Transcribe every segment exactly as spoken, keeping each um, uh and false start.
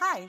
Hi,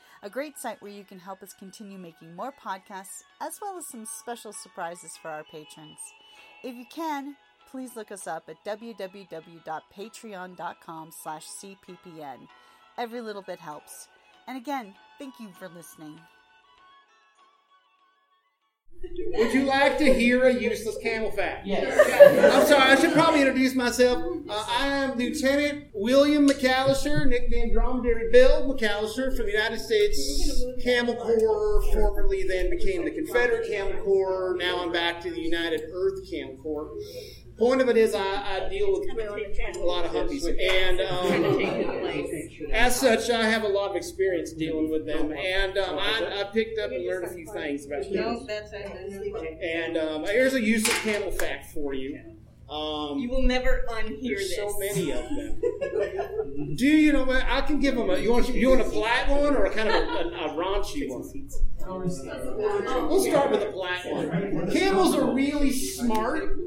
a great site where you can help us continue making more podcasts, as well as some special surprises for our patrons. If you can, please look us up at w w w dot patreon dot com slash c p p n. Every little bit helps. And again, thank you for listening. Would you like to hear a useless camel fact? Yes. Okay. I'm sorry, I should probably introduce myself. Uh, I am Lieutenant William McAllister, nicknamed Dromedary Bill McAllister, from the United States Camel Corps, formerly then became the Confederate Camel Corps. Now I'm back to the United Earth Camel Corps. Point of it is I, I deal with a lot of humpies, and um, as such, I have a lot of experience dealing with them, and um, I, I picked up and learned a few things about camels. And um, here's a useless camel fact for you. Um, you will never unhear this. There's so many of them. Do you know what? I can give them a. You want you want a flat one or a kind of a, a, a raunchy one? We'll start with a flat one. Camels are really smart.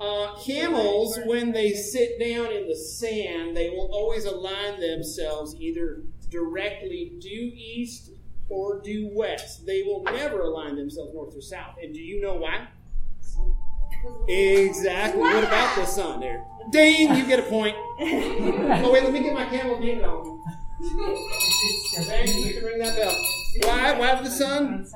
Uh, camels, when they sit down in the sand, they will always align themselves either directly due east or due west. They will never align themselves north or south. And do you know why? Exactly. Wow. What about the sun there? Dang, you get a point. Oh, wait, let me get my camel ding on. Dang, you can ring that bell. Why? Why the sun?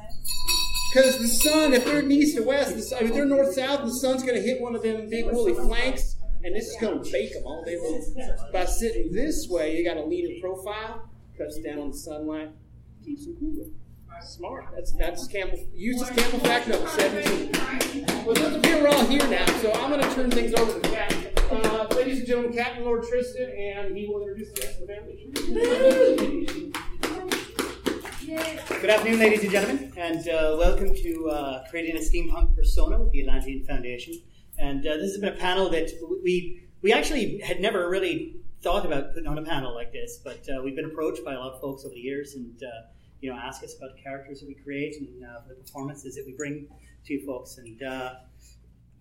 Because the sun, if they're east to west, the sun, if they're north south, the sun's going to hit one of them big woolly flanks, and this is going to bake them all day long. By sitting this way, you got to lean in profile, cuts down on the sunlight, keeps them cool. Smart. That's that's camel. Uses camel fact number seventeen. Well, it doesn't appear we're all here now, so I'm going to turn things over to Captain. Uh, ladies and gentlemen, Captain Lord Tristan, and he will introduce the rest of the family. Good afternoon, ladies and gentlemen, and uh, welcome to uh, Creating a Steampunk Persona with the Atlantean Foundation. And uh, this has been a panel that we we actually had never really thought about putting on a panel like this, but uh, we've been approached by a lot of folks over the years and, uh, you know, ask us about the characters that we create and uh, the performances that we bring to folks. And uh,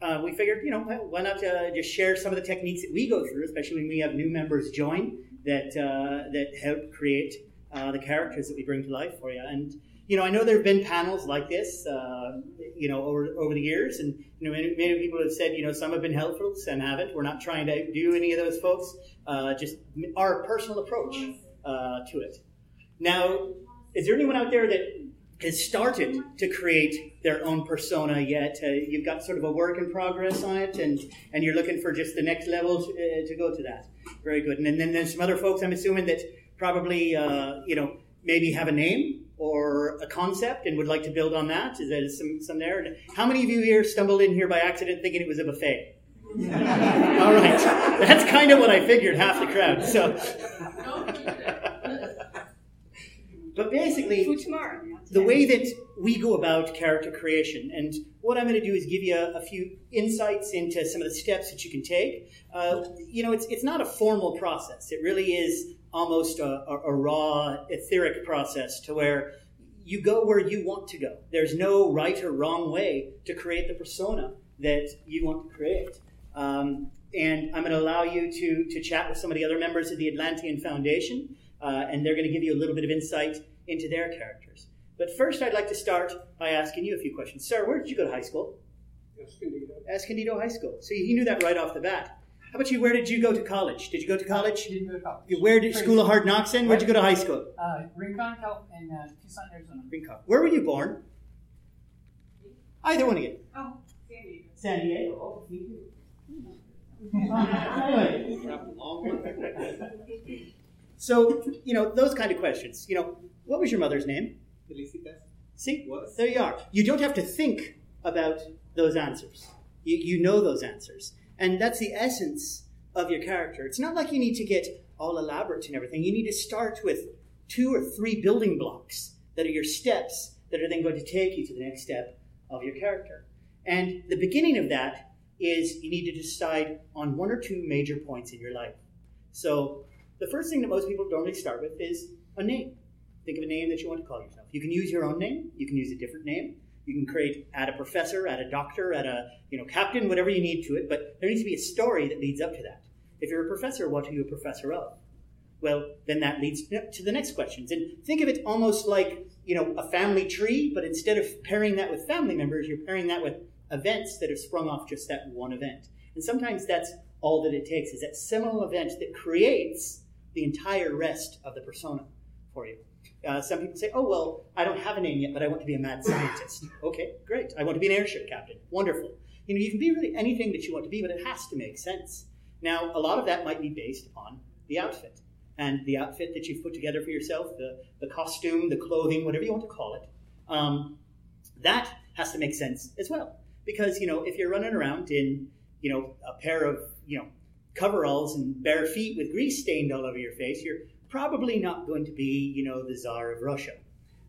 uh, we figured, you know, why not uh, just share some of the techniques that we go through, especially when we have new members join that uh, that help create Uh, the characters that we bring to life for you. And, you know, I know there have been panels like this, uh, you know, over over the years. And, you know, many, many people have said, you know, some have been helpful, some haven't. We're not trying to do any of those folks, uh, just our personal approach uh, to it. Now, is there anyone out there that has started to create their own persona yet? Uh, you've got sort of a work in progress on it, and, and you're looking for just the next level to, uh, to go to that. Very good. And then there's some other folks, I'm assuming, that probably, uh, you know, maybe have a name or a concept and would like to build on that. Is there some, some there? How many of you here stumbled in here by accident thinking it was a buffet? All right. That's kind of what I figured, half the crowd. So, but basically, the way that we go about character creation, and what I'm going to do is give you a, a few insights into some of the steps that you can take. Uh, you know, it's it's not a formal process. It really is almost a, a, a raw, etheric process to where you go where you want to go. There's no right or wrong way to create the persona that you want to create. Um, and I'm going to allow you to, to chat with some of the other members of the Atlantean Foundation, uh, and they're going to give you a little bit of insight into their characters. But first, I'd like to start by asking you a few questions. Sir, where did you go to high school? Escondido. Escondido High School. So you knew that right off the bat. How about you? Where did you go to college? Did you go to college? I didn't go to college. Where did School of Hard Knocks in? Where did you go to high school? Uh, Rincon, in uh, Tucson, Arizona. Rincon. Where were you born? Either one of you. Oh, San Diego. San Diego. So, you know, those kind of questions. You know, what was your mother's name? Felicitas. See? What? There you are. You don't have to think about those answers. You, you know those answers. And that's the essence of your character. It's not like you need to get all elaborate and everything. You need to start with two or three building blocks that are your steps that are then going to take you to the next step of your character. And the beginning of that is you need to decide on one or two major points in your life. So the first thing that most people normally start with is a name. Think of a name that you want to call yourself. You can use your own name. You can use a different name. You can create, add a professor, add a doctor, add a you know captain, whatever you need to it. But there needs to be a story that leads up to that. If you're a professor, what are you a professor of? Well, then that leads to the next questions. And think of it almost like you know a family tree, but instead of pairing that with family members, you're pairing that with events that have sprung off just that one event. And sometimes that's all that it takes, is that seminal event that creates the entire rest of the persona for you. Uh, some people say, oh, well, I don't have a name yet, but I want to be a mad scientist. Okay, great. I want to be an airship captain. Wonderful. You know, you can be really anything that you want to be, but it has to make sense. Now, a lot of that might be based on the outfit. And the outfit that you've put together for yourself, the, the costume, the clothing, whatever you want to call it, um, that has to make sense as well. Because, you know, if you're running around in, you know, a pair of, you know, coveralls and bare feet with grease stained all over your face, you're probably not going to be, you know, the Tsar of Russia.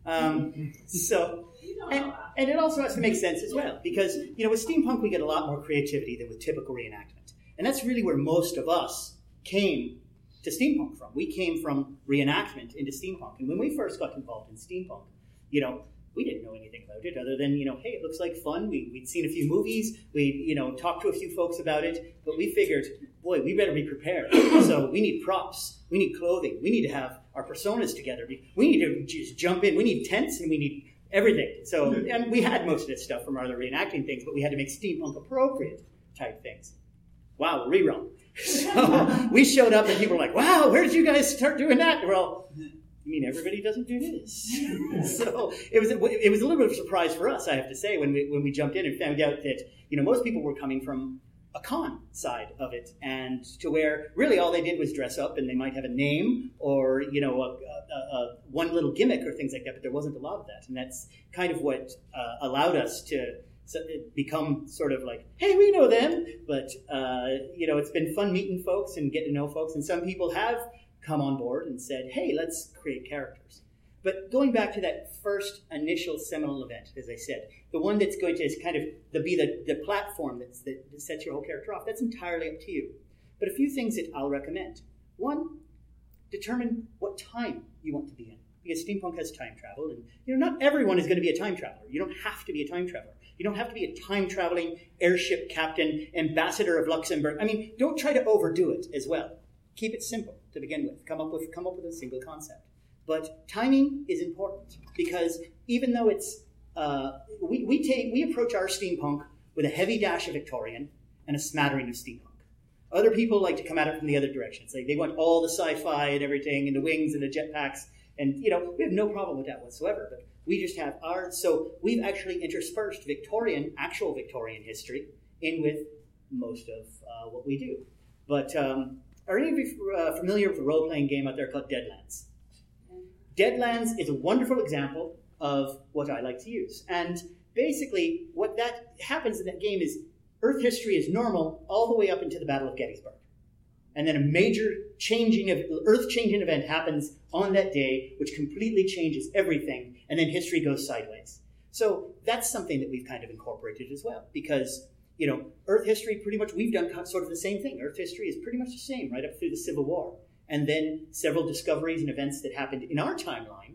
Um, so, and, and it also has to make sense as well, because, you know, with steampunk, we get a lot more creativity than with typical reenactment. And that's really where most of us came to steampunk from. We came from reenactment into steampunk. And when we first got involved in steampunk, you know, we didn't know anything about it other than, you know, hey, it looks like fun. We, we'd seen a few movies. We, you know, talked to a few folks about it. But we figured, boy, we better be prepared. So we need props. We need clothing. We need to have our personas together. We need to just jump in. We need tents and we need everything. So and we had most of this stuff from our other reenacting things, but we had to make steampunk appropriate type things. Wow, rerun. So we showed up and people were like, wow, where did you guys start doing that? And we're all... I mean, everybody doesn't do this. So it was it was a little bit of a surprise for us, I have to say, when we when we jumped in and found out that you know most people were coming from a con side of it, and to where really all they did was dress up, and they might have a name or you know a, a, a one little gimmick or things like that, but there wasn't a lot of that, and that's kind of what uh, allowed us to become sort of like, hey, we know them, but uh, you know it's been fun meeting folks and getting to know folks, and some people have come on board and said, hey, let's create characters. But going back to that first initial seminal event, as I said, the one that's going to is kind of the, be the, the platform that's, that sets your whole character off, that's entirely up to you. But a few things that I'll recommend. One, determine what time you want to be in. Because steampunk has time travel, and you know not everyone is going to be a time traveler. You don't have to be a time traveler. You don't have to be a time-traveling airship captain, ambassador of Luxembourg. I mean, don't try to overdo it as well. Keep it simple to begin with. Come up with come up with a single concept. But timing is important because even though it's uh, we we take we approach our steampunk with a heavy dash of Victorian and a smattering of steampunk. Other people like to come at it from the other direction. It's like they want all the sci-fi and everything, and the wings and the jetpacks, and you know we have no problem with that whatsoever. But we just have our so we've actually interspersed Victorian, actual Victorian history in with most of uh, what we do. But um, Are any of you uh, familiar with a role-playing game out there called Deadlands? Deadlands is a wonderful example of what I like to use. And basically, what that happens in that game is Earth history is normal all the way up into the Battle of Gettysburg. And then a major changing of Earth-changing event happens on that day, which completely changes everything, and then history goes sideways. So that's something that we've kind of incorporated as well, because you know, Earth history, pretty much, we've done sort of the same thing. Earth history is pretty much the same right up through the Civil War. And then several discoveries and events that happened in our timeline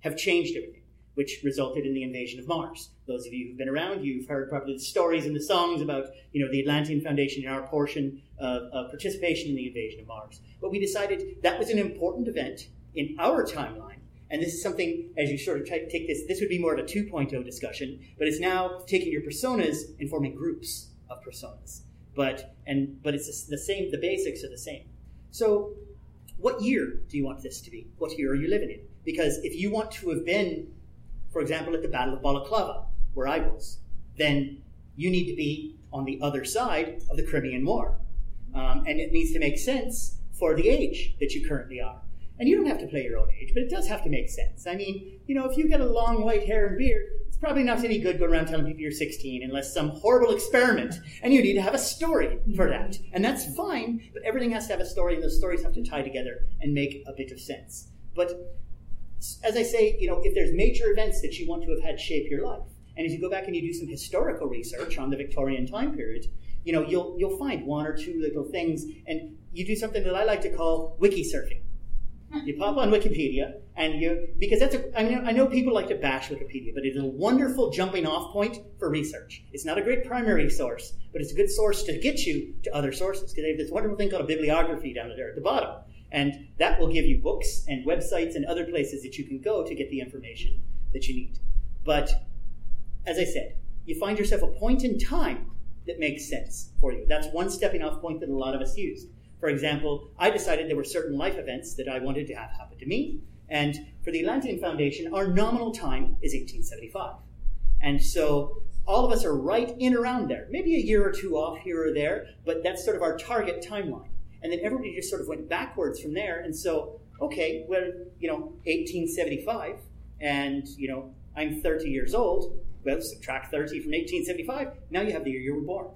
have changed everything, which resulted in the invasion of Mars. Those of you who've been around, you've heard probably the stories and the songs about, you know, the Atlantean Foundation and our portion of, of participation in the invasion of Mars. But we decided that was an important event in our timeline. And this is something, as you sort of try to take this, this would be more of a two point oh discussion, but it's now taking your personas and forming groups of personas. But and but it's the same, the basics are the same. So what year do you want this to be? What year are you living in? Because if you want to have been, for example, at the Battle of Balaclava, where I was, then you need to be on the other side of the Crimean War, Um, and it needs to make sense for the age that you currently are. And you don't have to play your own age, but it does have to make sense. I mean, you know, if you get a long white hair and beard, it's probably not any good going around telling people you're sixteen unless some horrible experiment, and you need to have a story for that. And that's fine, but everything has to have a story, and those stories have to tie together and make a bit of sense. But as I say, you know, if there's major events that you want to have had shape your life, and if you go back and you do some historical research on the Victorian time period, you know, you'll you'll find one or two little things, and you do something that I like to call wiki surfing. You pop on Wikipedia, and you because that's a, I mean, I know people like to bash Wikipedia, but it's a wonderful jumping off point for research. It's not a great primary source, but it's a good source to get you to other sources, because they have this wonderful thing called a bibliography down there at the bottom, and that will give you books and websites and other places that you can go to get the information that you need. But as I said, you find yourself a point in time that makes sense for you. That's one stepping off point that a lot of us use. For example, I decided there were certain life events that I wanted to have happen to me. And for the Atlantean Foundation, our nominal time is eighteen seventy-five. And so all of us are right in around there, maybe a year or two off here or there, but that's sort of our target timeline. And then everybody just sort of went backwards from there. And so, okay, well, you know, eighteen seventy-five, and, you know, I'm thirty years old. Well, subtract thirty from eighteen seventy-five. Now you have the year you were born.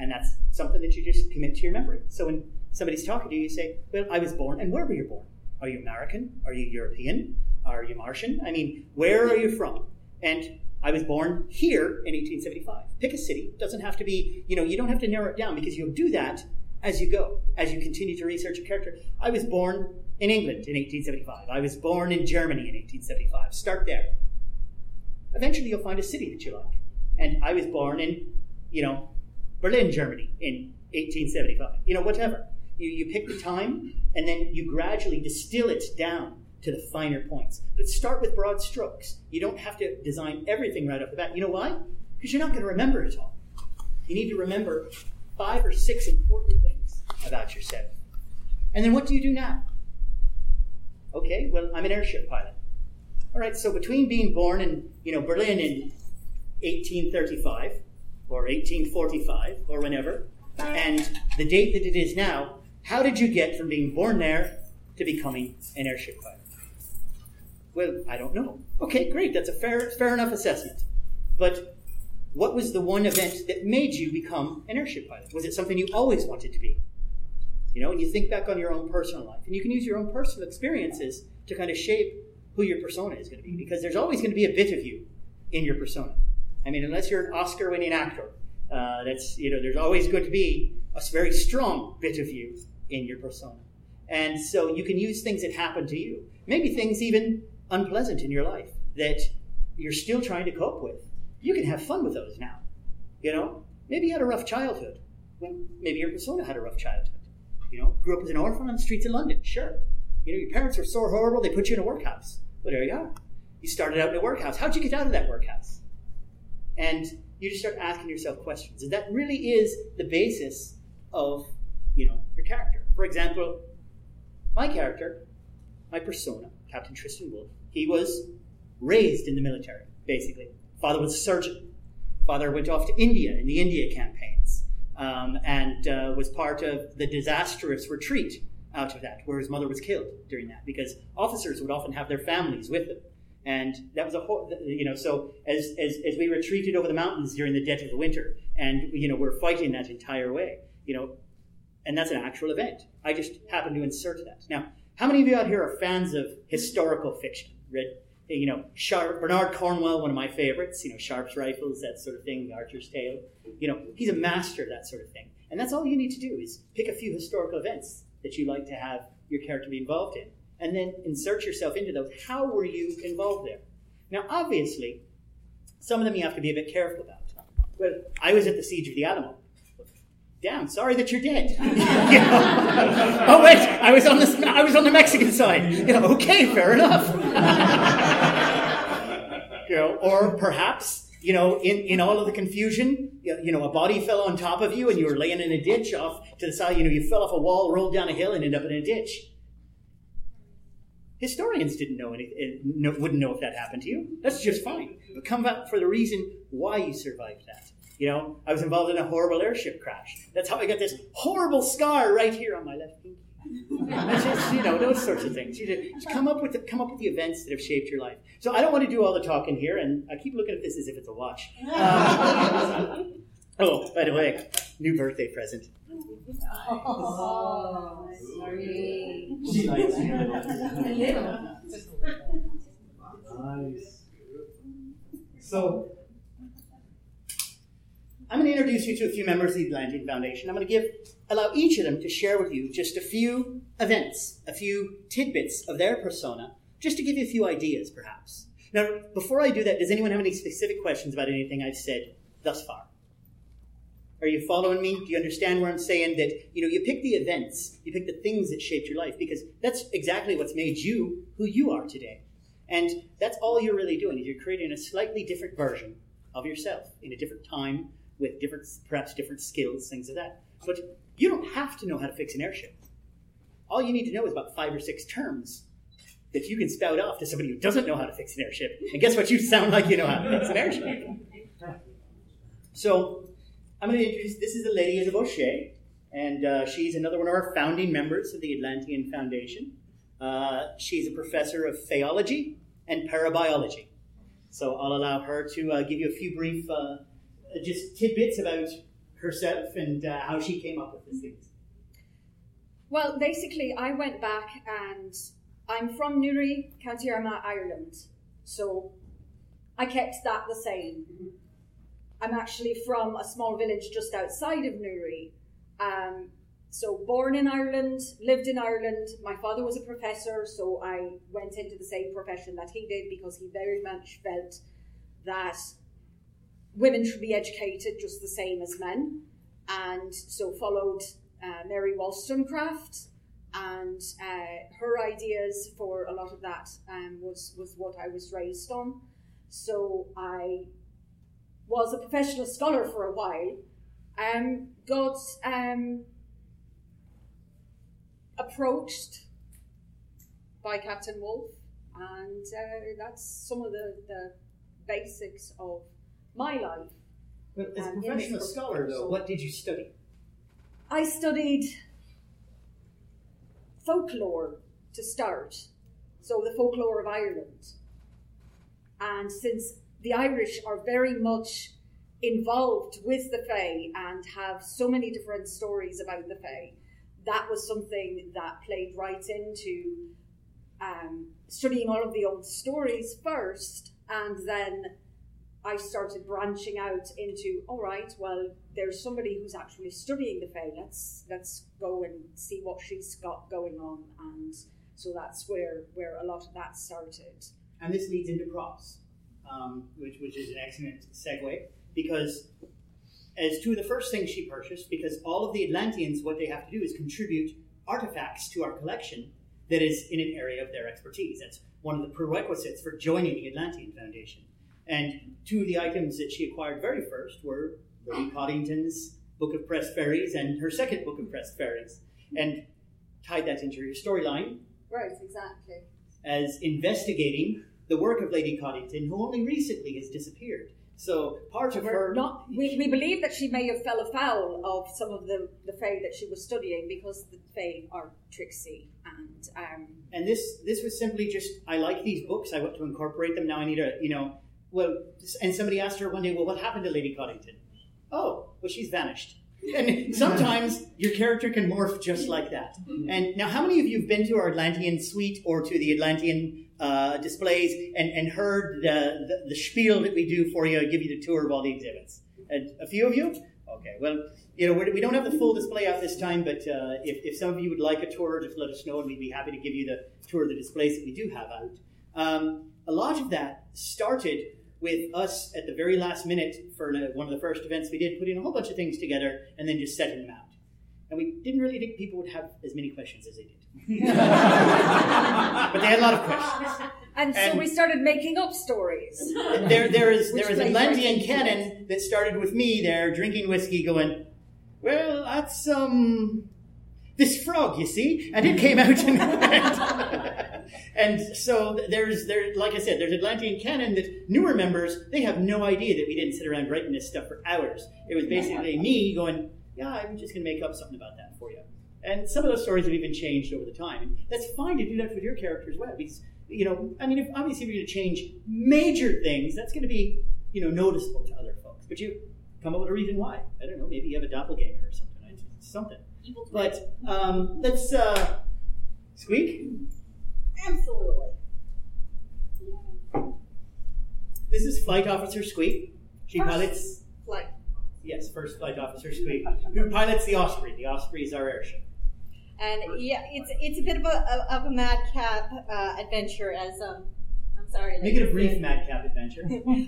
And that's something that you just commit to your memory. So when somebody's talking to you, you say, well, I was born, and where were you born? Are you American? Are you European? Are you Martian? I mean, where are you from? And I was born here in eighteen seventy-five. Pick a city. It doesn't have to be, you know, you don't have to narrow it down, because you'll do that as you go, as you continue to research a character. I was born in England in eighteen seventy-five. I was born in Germany in eighteen seventy-five. Start there. Eventually, you'll find a city that you like. And I was born in, you know, Berlin, Germany in eighteen seventy-five. You know, whatever. You, you pick the time, and then you gradually distill it down to the finer points. But start with broad strokes. You don't have to design everything right off the bat. You know why? Because you're not going to remember it all. You need to remember five or six important things about yourself. And then what do you do now? Okay, well, I'm an airship pilot. All right, so between being born in, you know, Berlin in eighteen thirty-five or eighteen forty-five or whenever, and the date that it is now, how did you get from being born there to becoming an airship pilot? Well, I don't know. Okay, great. That's a fair, fair enough assessment. But what was the one event that made you become an airship pilot? Was it something you always wanted to be? You know, and you think back on your own personal life, and you can use your own personal experiences to kind of shape who your persona is going to be, because there's always going to be a bit of you in your persona. I mean, unless you're an Oscar-winning actor, uh, that's, you know, there's always going to be a very strong bit of you in your persona. And so you can use things that happen to you, maybe things even unpleasant in your life that you're still trying to cope with. You can have fun with those now, you know. Maybe you had a rough childhood. Well, maybe your persona had a rough childhood. You know, grew up as an orphan on the streets of London. Sure, you know, your parents were so horrible they put you in a workhouse. Well, there you are. You started out in a workhouse. How'd you get out of that workhouse? And you just start asking yourself questions. And that really is the basis of, you know, your character. For example, my character, my persona, Captain Tristan Wolfe, he was raised in the military, basically. Father was a surgeon. Father went off to India in the India campaigns um, and uh, was part of the disastrous retreat out of that, where his mother was killed during that, because officers would often have their families with them. And that was a whole, you know, so as, as as we retreated over the mountains during the dead of the winter, and, you know, we're fighting that entire way, you know, and that's an actual event. I just happened to insert that. Now, how many of you out here are fans of historical fiction? Read, you know, Sharp, Bernard Cornwell, one of my favorites, you know, Sharp's Rifles, that sort of thing, Archer's Tale. You know, he's a master of that sort of thing. And that's all you need to do is pick a few historical events that you like to have your character be involved in, and then insert yourself into those. How were you involved there? Now, obviously, some of them you have to be a bit careful about. Well, I was at the Siege of the Alamo. Damn, sorry that you're dead. You know? Oh wait, I was on the I was on the Mexican side. You know, okay, fair enough. You know, or perhaps, you know, in, in all of the confusion, you know, a body fell on top of you and you were laying in a ditch off to the side. You know, you fell off a wall, rolled down a hill, and ended up in a ditch. Historians didn't know any, wouldn't know if that happened to you. That's just fine. But come back for the reason why you survived that. You know, I was involved in a horrible airship crash. That's how I got this horrible scar right here on my left pinky. That's just, you know, those sorts of things. You just come up with the, come up with the events that have shaped your life. So I don't want to do all the talking here, and I keep looking at this as if it's a watch. Um, oh, by the way, new birthday present. Oh, sorry. Nice. So, I'm going to introduce you to a few members of the Atlantean Foundation. I'm going to give, allow each of them to share with you just a few events, a few tidbits of their persona, just to give you a few ideas, perhaps. Now, before I do that, does anyone have any specific questions about anything I've said thus far? Are you following me? Do you understand where I'm saying that, you know, you pick the events, you pick the things that shaped your life, because that's exactly what's made you who you are today. And that's all you're really doing, is you're creating a slightly different version of yourself in a different time, with different, perhaps different skills, things of that. But you don't have to know how to fix an airship. All you need to know is about five or six terms that you can spout off to somebody who doesn't know how to fix an airship. And guess what? You sound like you know how to fix an airship. So I'm going to introduce, this is the Lady of Boucher, and uh, she's another one of our founding members of the Atlantean Foundation. Uh, she's a professor of phaeology and parabiology. So I'll allow her to uh, give you a few brief uh, just tidbits about herself and uh, how she came up with these things. Well, basically, I went back, and I'm from Newry, County Armagh, Ireland. So I kept that the same. I'm actually from a small village just outside of Newry. Um, so born in Ireland, lived in Ireland. My father was a professor, so I went into the same profession that he did, because he very much felt that women should be educated just the same as men, and so followed uh, Mary Wollstonecraft, and uh, her ideas for a lot of that um, was, was what I was raised on. So I was a professional scholar for a while, um, got um, approached by Captain Wolf, and uh, that's some of the, the basics of my life. Well, as a um, professional scholar, though, what did you study? I studied folklore to start, so the folklore of Ireland. And since the Irish are very much involved with the Fae and have so many different stories about the Fae, that was something that played right into um, studying all of the old stories first, and then I started branching out into, all right, well, there's somebody who's actually studying the Fae. Let's let's go and see what she's got going on. And so that's where, where a lot of that started. And this leads into props, um, which which is an excellent segue, because as two of the first things she purchased, because all of the Atlanteans, what they have to do is contribute artifacts to our collection that is in an area of their expertise. That's one of the prerequisites for joining the Atlantean Foundation. And two of the items that she acquired very first were Lady Coddington's Book of Pressed Fairies and her second Book of Pressed Fairies, and tied that into your storyline. Right, exactly. As investigating the work of Lady Coddington, who only recently has disappeared. So part of her... Not, we, we believe that she may have fell afoul of some of the, the Fae that she was studying, because the Fae are tricksy. And um, and this this was simply just, I like these books, I want to incorporate them, now I need a, you know... Well, and somebody asked her one day, well, what happened to Lady Coddington? Oh, well, she's vanished. And sometimes your character can morph just like that. And now, how many of you have been to our Atlantean suite or to the Atlantean uh, displays and, and heard the, the, the spiel that we do for you, give you the tour of all the exhibits? And a few of you? Okay, well, you know, we're, we don't have the full display out this time, but uh, if, if some of you would like a tour, just let us know, and we'd be happy to give you the tour of the displays that we do have out. Um, a lot of that started with us at the very last minute for one of the first events we did, putting a whole bunch of things together and then just setting them out. And we didn't really think people would have as many questions as they did. But they had a lot of questions. And, and so we started making up stories. There, there is there is Atlantean canon that started with me there drinking whiskey going, well, that's, um, this frog, you see, and it came out and and, and so there's there like I said, there's Atlantean canon that newer members, they have no idea that we didn't sit around writing this stuff for hours. It was basically me going, yeah, I'm just going to make up something about that for you. And some of those stories have even changed over the time. And that's fine to do that with your character as well. Because, you know, I mean, if obviously we're going to change major things, that's going to be, you know, noticeable to other folks. But you come up with a reason why. I don't know, maybe you have a doppelganger or something. Right? Something. But um, let's uh, squeak. Absolutely. This is Flight Officer Squeak. She first pilots. Flight. Yes, first Flight Officer Squeak, who pilots the Osprey. The Osprey is our airship. And yeah, it's it's a bit of a of a madcap uh, adventure. As um, I'm sorry. Make it a brief madcap adventure.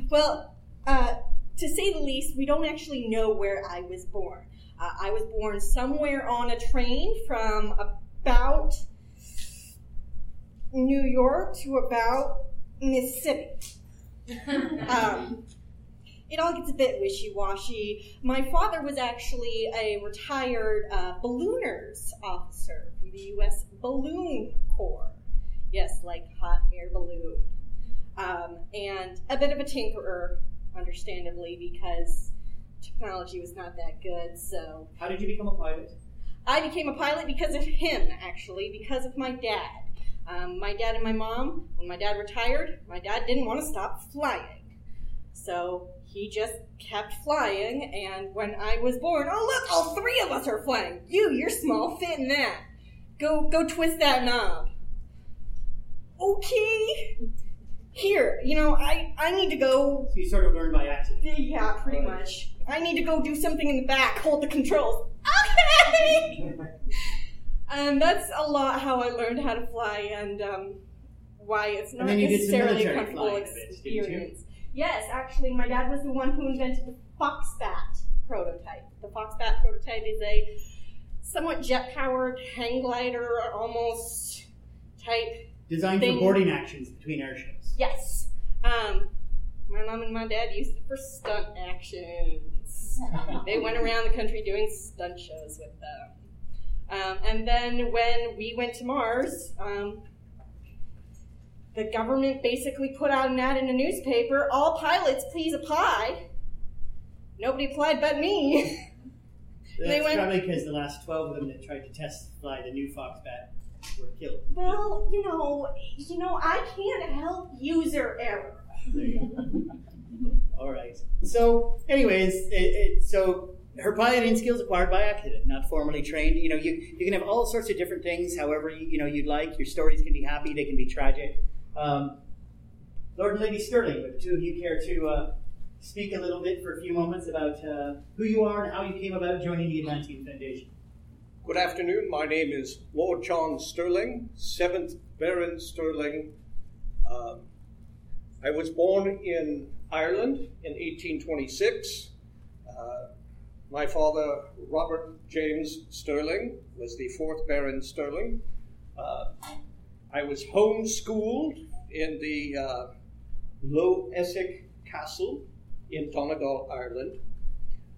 Well, uh, to say the least, we don't actually know where I was born. Uh, I was born somewhere on a train from about New York to about Mississippi. um, it all gets a bit wishy-washy. My father was actually a retired uh, ballooners officer from the U S Balloon Corps. Yes, like hot air balloon. Um, and a bit of a tinkerer, understandably, because technology was not that good, so... How did you become a pilot? I became a pilot because of him, actually, because of my dad. Um, my dad and my mom, when my dad retired, my dad didn't want to stop flying. So he just kept flying, and when I was born, oh look, all three of us are flying. You, you're small, fit in that. Go, go twist that knob. Okay. Here, you know, I, I need to go... So you sort of learned by accident. Yeah, pretty much. I need to go do something in the back, hold the controls. Okay! um, that's a lot how I learned how to fly and um, why it's not necessarily a comfortable experience. Yes, actually, my dad was the one who invented the Foxbat prototype. The Foxbat prototype is a somewhat jet-powered hang glider, almost type... Designed thing. For boarding actions between airships. Yes. Um, my mom and my dad used it for stunt actions. They went around the country doing stunt shows with them. Um, and then when we went to Mars, um, the government basically put out an ad in a newspaper, all pilots, please apply. Nobody applied but me. That's they went, probably because the last twelve of them that tried to test fly the new Foxbat were killed. Well, you know, you know, I can't help user error. There you go. All right. So, anyways, it, it, so her piloting skills acquired by accident, not formally trained. You know, you, you can have all sorts of different things, however, you, you know, you'd like. Your stories can be happy. They can be tragic. Um, Lord and Lady Sterling, would the two of you care to uh, speak a little bit for a few moments about uh, who you are and how you came about joining the Atlantean Foundation? Good afternoon, my name is Lord John Sterling, seventh Baron Sterling. Um, I was born in Ireland in eighteen twenty-six. Uh, my father, Robert James Sterling, was the fourth Baron Sterling. Uh, I was homeschooled in the uh, Low Essex Castle in Donegal, Ireland.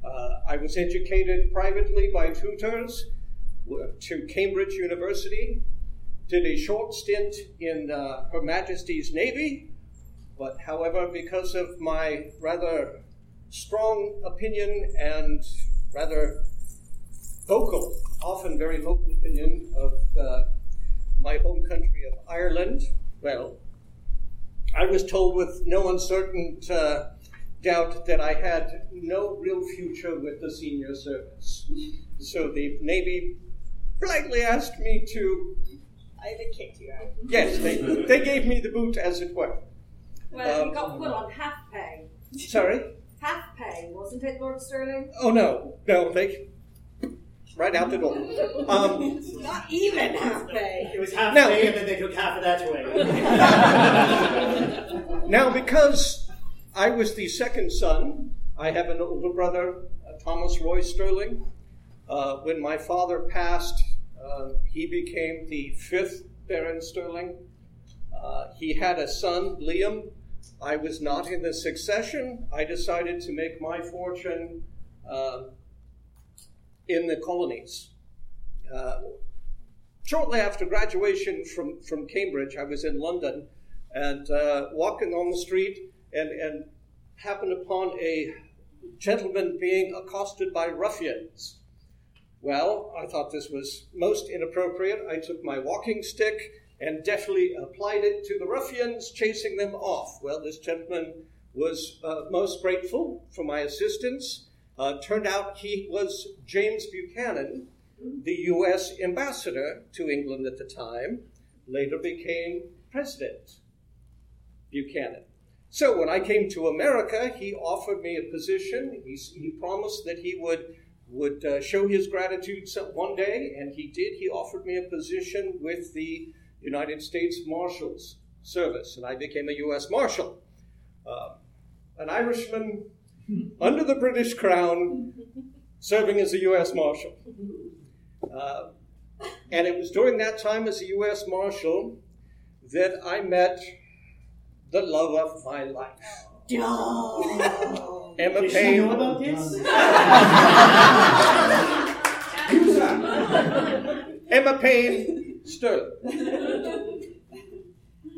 Uh, I was educated privately by tutors to Cambridge University, did a short stint in uh, Her Majesty's Navy, but however, because of my rather strong opinion and rather vocal, often very vocal opinion of uh, my home country of Ireland, well, I was told with no uncertain uh, doubt that I had no real future with the senior service. So the Navy politely asked me to... I they kicked you out. Yes, they they gave me the boot, as it were. Well, um, you got full on half pay. Sorry? Half pay, wasn't it, Lord Sterling? Oh, no. No, they... Right out the door. Um, Not even half pay. It was half now, pay, and then they took half of that away. Now, because I was the second son, I have an older brother, uh, Thomas Roy Sterling. Uh, when my father passed, uh, he became the fifth Baron Sterling. Uh, he had a son, Liam. I was not in the succession. I decided to make my fortune uh, in the colonies. uh, shortly after graduation from, from Cambridge, I was in London and uh, walking on the street and, and happened upon a gentleman being accosted by ruffians. Well, I thought this was most inappropriate. I took my walking stick and deftly applied it to the ruffians, chasing them off. Well, this gentleman was uh, most grateful for my assistance. Uh, turned out he was James Buchanan, the U S ambassador to England at the time, later became President Buchanan. So when I came to America, he offered me a position. He, he promised that he would, would uh, show his gratitude one day, and he did. He offered me a position with the United States Marshals Service, and I became a U S Marshal. Uh, an Irishman under the British Crown, serving as a U S Marshal. Uh, and it was during that time as a U S Marshal that I met the love of my life. Oh. Emma Did Payne. You know about this? Emma Payne Sterling.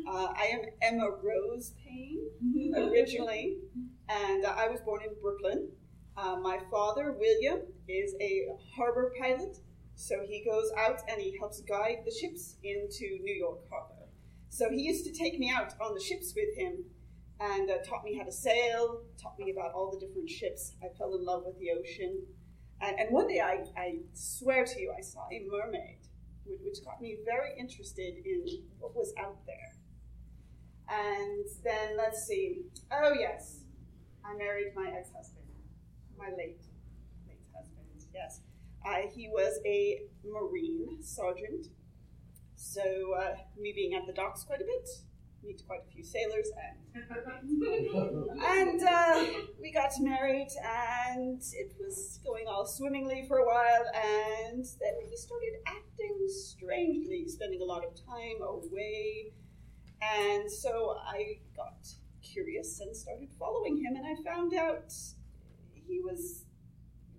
Uh, I am Emma Rose Payne, originally. And uh, I was born in Brooklyn. Uh, my father, William, is a harbor pilot, so he goes out and he helps guide the ships into New York Harbor. So he used to take me out on the ships with him and uh, taught me how to sail, taught me about all the different ships. I fell in love with the ocean. And, and one day, I, I swear to you, I saw a mermaid, which got me very interested in what was out there. And then, let's see, oh yes, I married my ex-husband, my late, late husband, yes. Uh, he was a Marine sergeant, so uh, me being at the docks quite a bit, meet quite a few sailors, and, and uh, we got married, and it was going all swimmingly for a while, and then he started acting strangely, spending a lot of time away, and so I got curious and started following him, and I found out he was,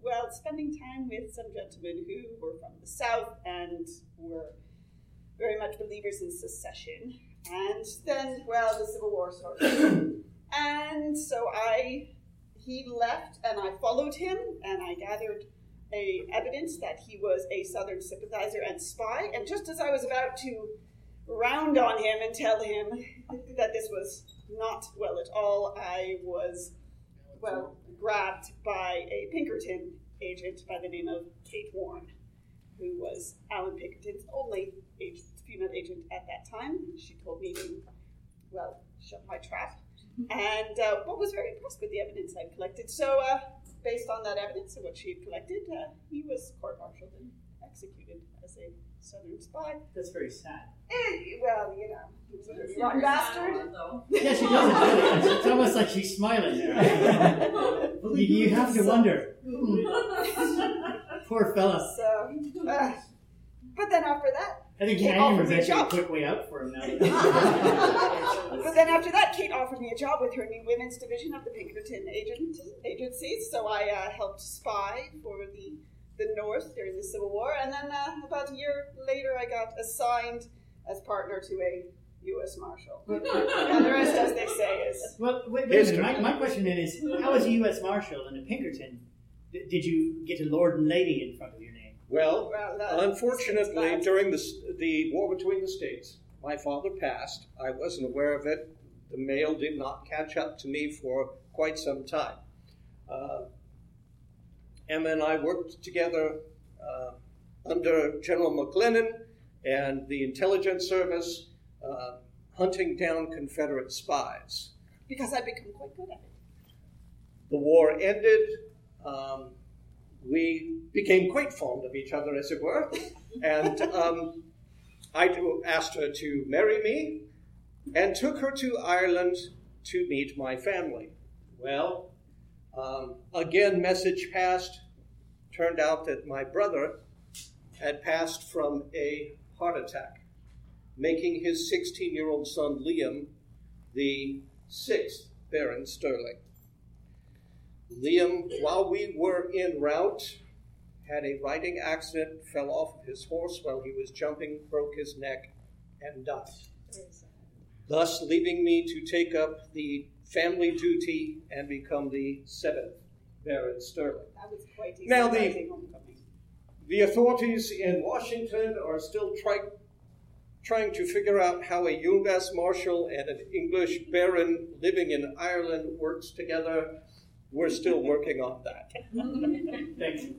well, spending time with some gentlemen who were from the South and were very much believers in secession. And then, well, the Civil War started. And so I, he left, and I followed him, and I gathered a evidence that he was a Southern sympathizer and spy. And just as I was about to round on him and tell him that this was not well at all, I was, well, grabbed by a Pinkerton agent by the name of Kate Warren, who was Alan Pinkerton's only agent, female agent at that time. She told me to, well, shut my trap. And uh, what was very impressed with the evidence I collected. So uh, based on that evidence and what she had collected, uh, he was court-martialed and executed as a Southern spy. That's very sad. And, well, you know, he was a rotten bastard. Yeah, she doesn't. It's almost like she's smiling there. you, you have to wonder. Poor fella. So, uh, but then after that, I think Kate offered me a job. Quick way up for him now. But then after that, Kate offered me a job with her new women's division of the Pinkerton agent agency. So I uh, helped spy for the. the North during the Civil War, and then uh, about a year later I got assigned as partner to a U S Marshal. And the rest, as they say, is... Well, wait, wait a minute. My, my question then is, how was a U S Marshal and a Pinkerton? D- did you get a Lord and Lady in front of your name? Well, well unfortunately, during the, the war between the states, my father passed. I wasn't aware of it. The mail did not catch up to me for quite some time. Uh, Emma and I worked together uh, under General McClellan and the intelligence service, uh, hunting down Confederate spies. Because I'd become quite good at it. The war ended. Um, we became quite fond of each other, as it were. And um, I asked her to marry me and took her to Ireland to meet my family. Well... Um, again, message passed. Turned out that my brother had passed from a heart attack, making his sixteen-year-old son, Liam, the sixth Baron Sterling. Liam, while we were en route, had a riding accident, fell off of his horse while he was jumping, broke his neck, and died. Thus, leaving me to take up the family duty and become the seventh Baron Sterling. That was quite easy. Now, the, the authorities in Washington are still trying trying to figure out how a U S Marshal and an English Baron living in Ireland works together. We're still working on that. Thank you.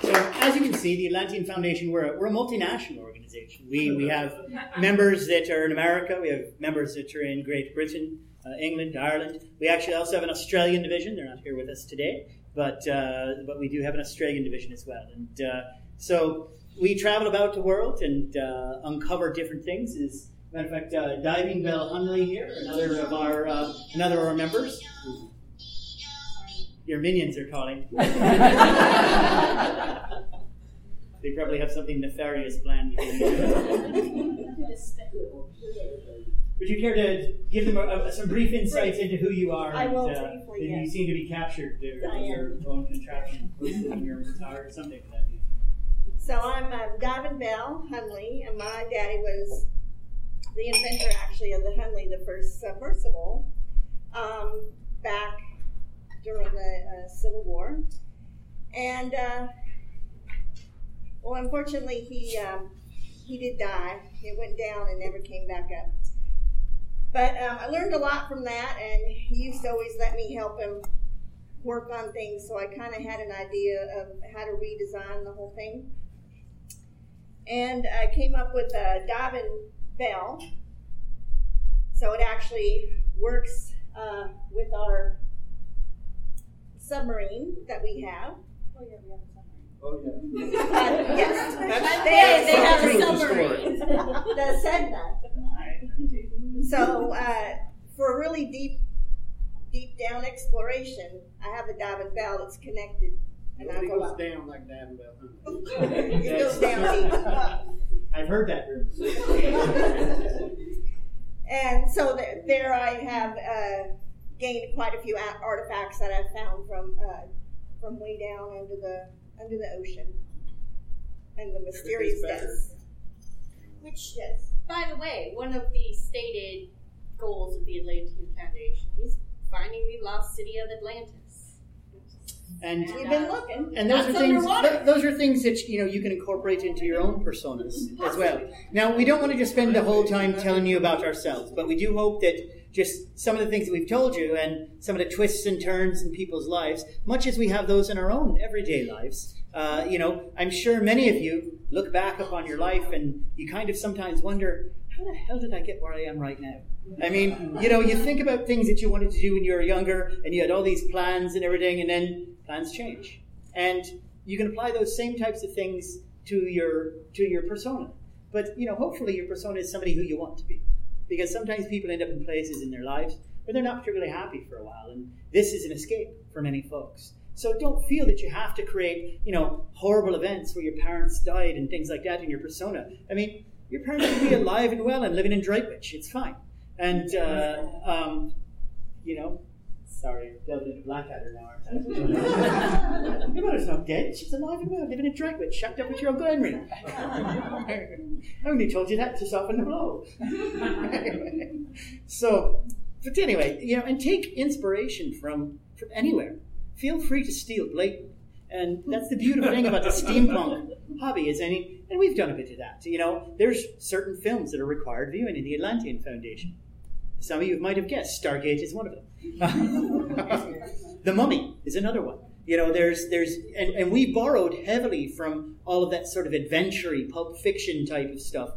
So, as you can see, the Atlantean Foundation, we're a, we're a multinational organization. We we have members that are in America. We have members that are in Great Britain, uh, England, Ireland. We actually also have an Australian division. They're not here with us today, but uh, but we do have an Australian division as well. And uh, so we travel about the world and uh, uncover different things. As a matter of fact, uh, Diving Bell Hunley here, another of our uh, another of our members. Your minions are calling. They probably have something nefarious planned. Would you care to give them a, a, some brief insights brief. into who you are? I and, will uh, for you. You seem to be captured by your own contraption, in your guitar or something like that. So I'm um, Diving Bell Hunley, and my daddy was the inventor, actually, of the Hunley, the first submersible, um, back during the uh, Civil War. And, uh, well, unfortunately, he um, he did die. It went down and never came back up. But um, I learned a lot from that, and he used to always let me help him work on things, so I kind of had an idea of how to redesign the whole thing. And I came up with a diving bell, so it actually works uh, with our submarine that we have. Oh yeah, we have a submarine. Oh yeah. Uh, yes, they, they have a submarine. The Sedna. So uh, for really deep, deep down exploration, I have a diving bell that's connected, and I go up. It goes down like diving bell. It goes down deep. I've heard that. And so th- there, I have. Uh, gained quite a few artifacts that I've found from uh, from way down under the under the ocean and the mysterious deaths. Which, yes. By the way, one of the stated goals of the Atlantean Foundation is finding the lost city of Atlantis. And we've been looking. And those are things. Th- those are things that you know you can incorporate into your own personas as well. Now, we don't want to just spend the whole time telling you about ourselves, but we do hope that just some of the things that we've told you and some of the twists and turns in people's lives, much as we have those in our own everyday lives, uh, you know, I'm sure many of you look back upon your life and you kind of sometimes wonder, how the hell did I get where I am right now? I mean, you know, you think about things that you wanted to do when you were younger and you had all these plans and everything, and then plans change. And you can apply those same types of things to your to your persona. But, you know, hopefully your persona is somebody who you want to be. Because sometimes people end up in places in their lives where they're not particularly happy for a while, and this is an escape for many folks. So don't feel that you have to create, you know, horrible events where your parents died and things like that in your persona. I mean, your parents can be alive and well and living in Droitwich. It's fine. And, uh, um, you know, sorry, I've delved into Blackadder now, aren't I? Your mother's not dead. She's alive and well, living in Droitwich, shacked up with your Uncle Henry. I only told you that to soften the blow. Anyway, so, but anyway, you know, and take inspiration from, from anywhere. Feel free to steal blatantly. And that's the beautiful thing about the steampunk hobby is any, and we've done a bit of that. You know, there's certain films that are required viewing in the Atlantean Foundation. Some of you might have guessed Stargate is one of them. The Mummy is another one. You know, there's, there's, and, and we borrowed heavily from all of that sort of adventure-y, pulp fiction type of stuff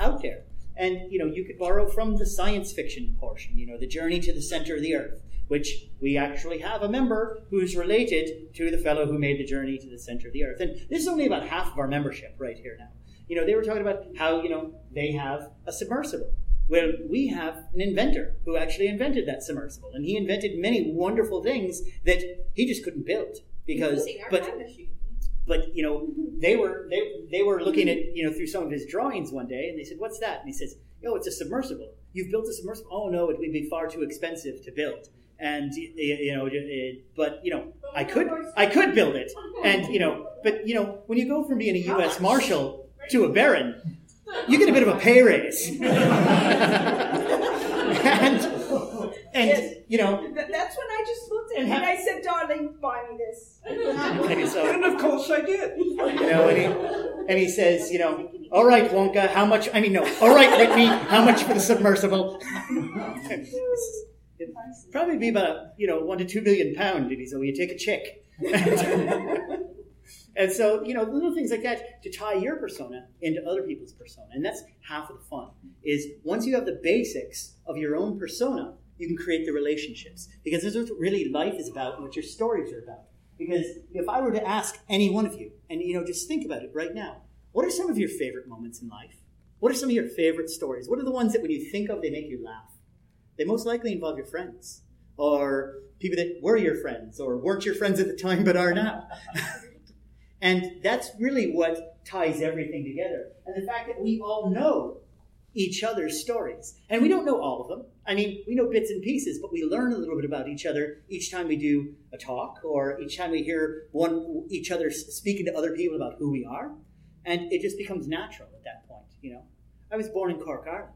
out there. And, you know, you could borrow from the science fiction portion, you know, the Journey to the Center of the Earth, which we actually have a member who's related to the fellow who made the Journey to the Center of the Earth. And this is only about half of our membership right here now. You know, they were talking about how, you know, they have a submersible. Well, we have an inventor who actually invented that submersible, and he invented many wonderful things that he just couldn't build because. But, but you know, they were they they were looking at you know through some of his drawings one day, and they said, "What's that?" And he says, "Oh, it's a submersible. You've built a submersible. Oh no, it would be far too expensive to build." And you know, it, but you know, I could I could build it, and you know, but you know, when you go from being a U S Marshal to a Baron, you get a bit of a pay raise. and and you know, that's when I just looked at it and I said, "Darling, buy me this." And, so, and of course I did. You know, and he, and he says, you know, "All right, Wonka, how much?" I mean, no, "All right, Whitney, how much for the submersible?" It'd probably be about, you know, one to two million pound, and he's like, "Will you take a chick?" And so, you know, little things like that to tie your persona into other people's persona. And that's half of the fun, is once you have the basics of your own persona, you can create the relationships. Because this is what really life is about and what your stories are about. Because if I were to ask any one of you, and, you know, just think about it right now, what are some of your favorite moments in life? What are some of your favorite stories? What are the ones that when you think of, they make you laugh? They most likely involve your friends, or people that were your friends, or weren't your friends at the time but are now. And that's really what ties everything together. And the fact that we all know each other's stories. And we don't know all of them. I mean, we know bits and pieces, but we learn a little bit about each other each time we do a talk, or each time we hear one each other speaking to other people about who we are. And it just becomes natural at that point, you know. I was born in Cork, Ireland.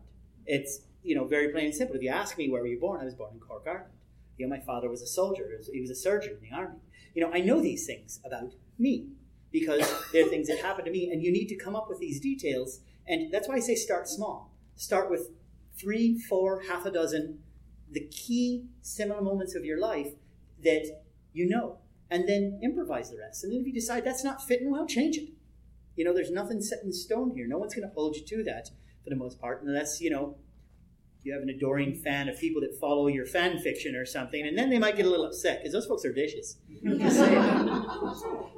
It's... You know, very plain and simple. If you ask me where were you born, I was born in Cork, Ireland. You know, my father was a soldier. He was, he was a surgeon in the army. You know, I know these things about me because they're things that happen to me, and you need to come up with these details. And that's why I say start small. Start with three, four, half a dozen, the key similar moments of your life that you know, and then improvise the rest. And then if you decide that's not fitting well, change it. You know, there's nothing set in stone here. No one's going to hold you to that for the most part, unless, you know, you have an adoring fan of people that follow your fan fiction or something, and then they might get a little upset because those folks are vicious.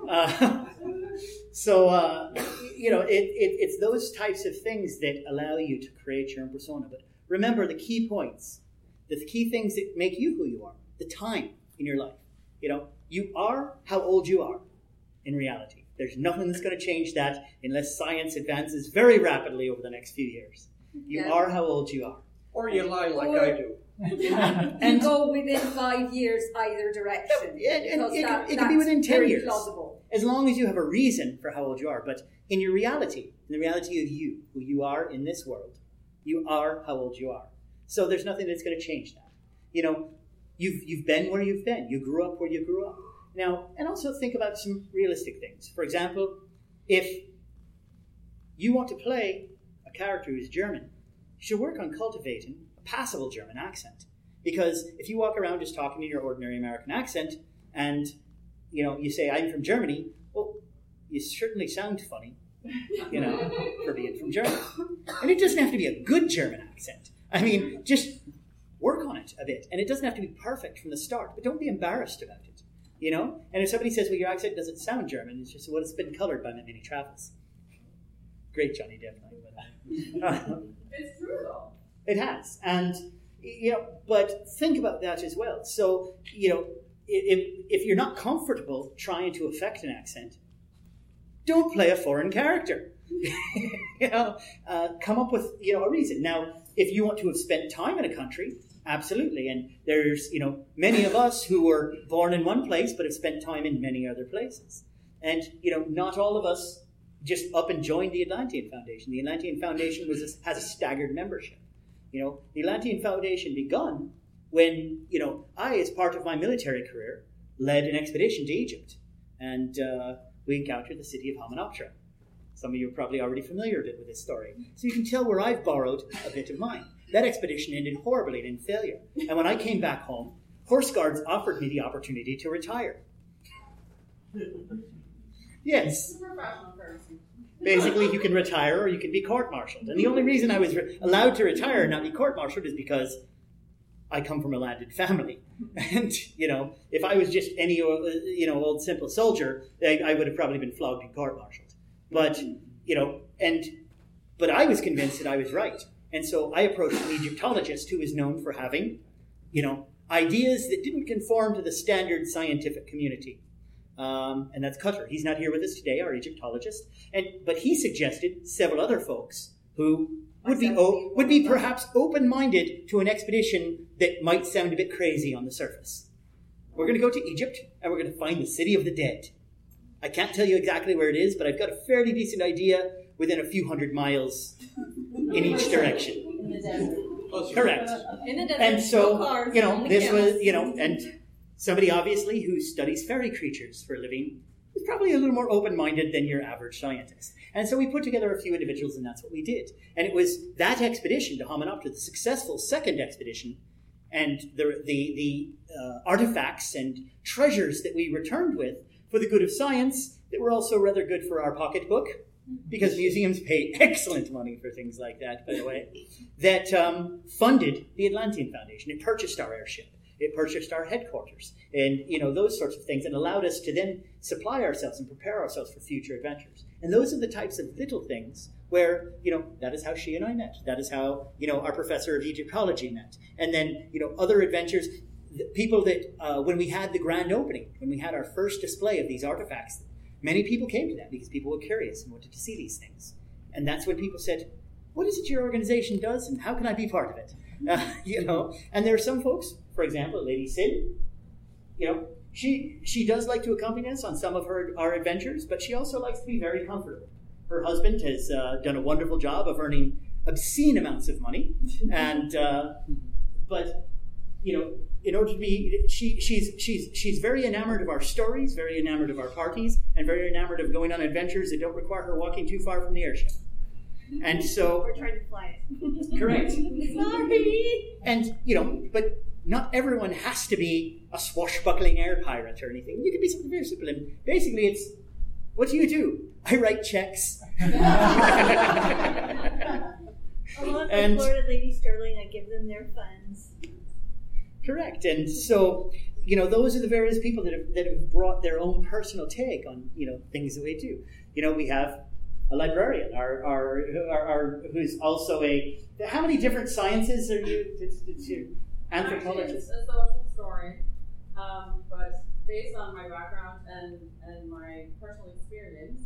uh, so, uh, you know, it, it, it's those types of things that allow you to create your own persona. But remember the key points, the key things that make you who you are, the time in your life. You know, you are how old you are in reality. There's nothing that's going to change that unless science advances very rapidly over the next few years. You yeah. are how old you are. Or you lie like or, I do. And go within five years either direction. It, it, it, that, it can be within ten years. Plausible. As long as you have a reason for how old you are. But in your reality, in the reality of you, who you are in this world, you are how old you are. So there's nothing that's going to change that. You know, you've, you've been where you've been. You grew up where you grew up. Now, and also think about some realistic things. For example, if you want to play a character who's German, you should work on cultivating a passable German accent. Because if you walk around just talking in your ordinary American accent and, you know, you say, "I'm from Germany," well, you certainly sound funny, you know, for being from Germany. And it doesn't have to be a good German accent. I mean, just work on it a bit. And it doesn't have to be perfect from the start, but don't be embarrassed about it, you know? And if somebody says, "Well, your accent doesn't sound German," it's just, "Well, it's been colored by my many travels." Great Johnny Depp night. It's true though. It has. And, you know, but think about that as well. So, you know, if, if you're not comfortable trying to affect an accent, don't play a foreign character. You know, uh, come up with, you know, a reason. Now, if you want to have spent time in a country, absolutely. And there's, you know, many of us who were born in one place but have spent time in many other places. And, you know, not all of us just up and joined the Atlantean Foundation. The Atlantean Foundation was a, has a staggered membership. You know, the Atlantean Foundation begun when, you know, I, as part of my military career, led an expedition to Egypt. And uh, we encountered the city of Hamunaptra. Some of you are probably already familiar a bit with this story. So you can tell where I've borrowed a bit of mine. That expedition ended horribly in failure. And when I came back home, Horse Guards offered me the opportunity to retire. Yes. Basically, you can retire or you can be court-martialed. And the only reason I was re- allowed to retire and not be court-martialed is because I come from a landed family. And, you know, if I was just any, you know, old simple soldier, I, I would have probably been flogged and court-martialed. But, you know, and, but I was convinced that I was right. And so I approached an Egyptologist who was known for having, you know, ideas that didn't conform to the standard scientific community. Um, and that's Cutter. He's not here with us today, our Egyptologist. And, but he suggested several other folks who would be o- would be perhaps open-minded to an expedition that might sound a bit crazy on the surface. We're going to go to Egypt, and we're going to find the City of the Dead. I can't tell you exactly where it is, but I've got a fairly decent idea within a few hundred miles in each direction. In the desert. Correct. In the desert. And so, you know, this was, you know, and somebody obviously who studies fairy creatures for a living is probably a little more open-minded than your average scientist. And so we put together a few individuals, and that's what we did. And it was that expedition to Hamunaptra, the successful second expedition, and the the, the uh, artifacts and treasures that we returned with for the good of science that were also rather good for our pocketbook, because museums pay excellent money for things like that, by the way, that um, funded the Atlantean Foundation. It purchased our airship. It purchased our headquarters and, you know, those sorts of things, and allowed us to then supply ourselves and prepare ourselves for future adventures. And those are the types of little things where, you know, that is how she and I met. That is how, you know, our professor of Egyptology met. And then, you know, other adventures, people that, uh, when we had the grand opening, when we had our first display of these artifacts, many people came to that because people were curious and wanted to see these things. And that's when people said, what is it your organization does and how can I be part of it? Uh, you know, and there are some folks, for example, Lady Sid, you know, she she does like to accompany us on some of her our adventures, but she also likes to be very comfortable. Her husband has uh, done a wonderful job of earning obscene amounts of money, and uh, but you know, in order to be, she she's she's she's very enamored of our stories, very enamored of our parties, and very enamored of going on adventures that don't require her walking too far from the airship. And so we're trying to fly it. Correct. Sorry. And you know, but not everyone has to be a swashbuckling air pirate or anything. You can be something very simple. And basically, it's what do you do? I write checks. A lot of Florida Lady Sterling, I give them their funds. Correct. And so, you know, those are the various people that have that have brought their own personal take on, you know, things that we do. You know, we have a librarian, our, our, our, our who's also a. How many different sciences are you? It's, it's you. Anthropologist. It's a social story, um, but based on my background and, and my personal experience,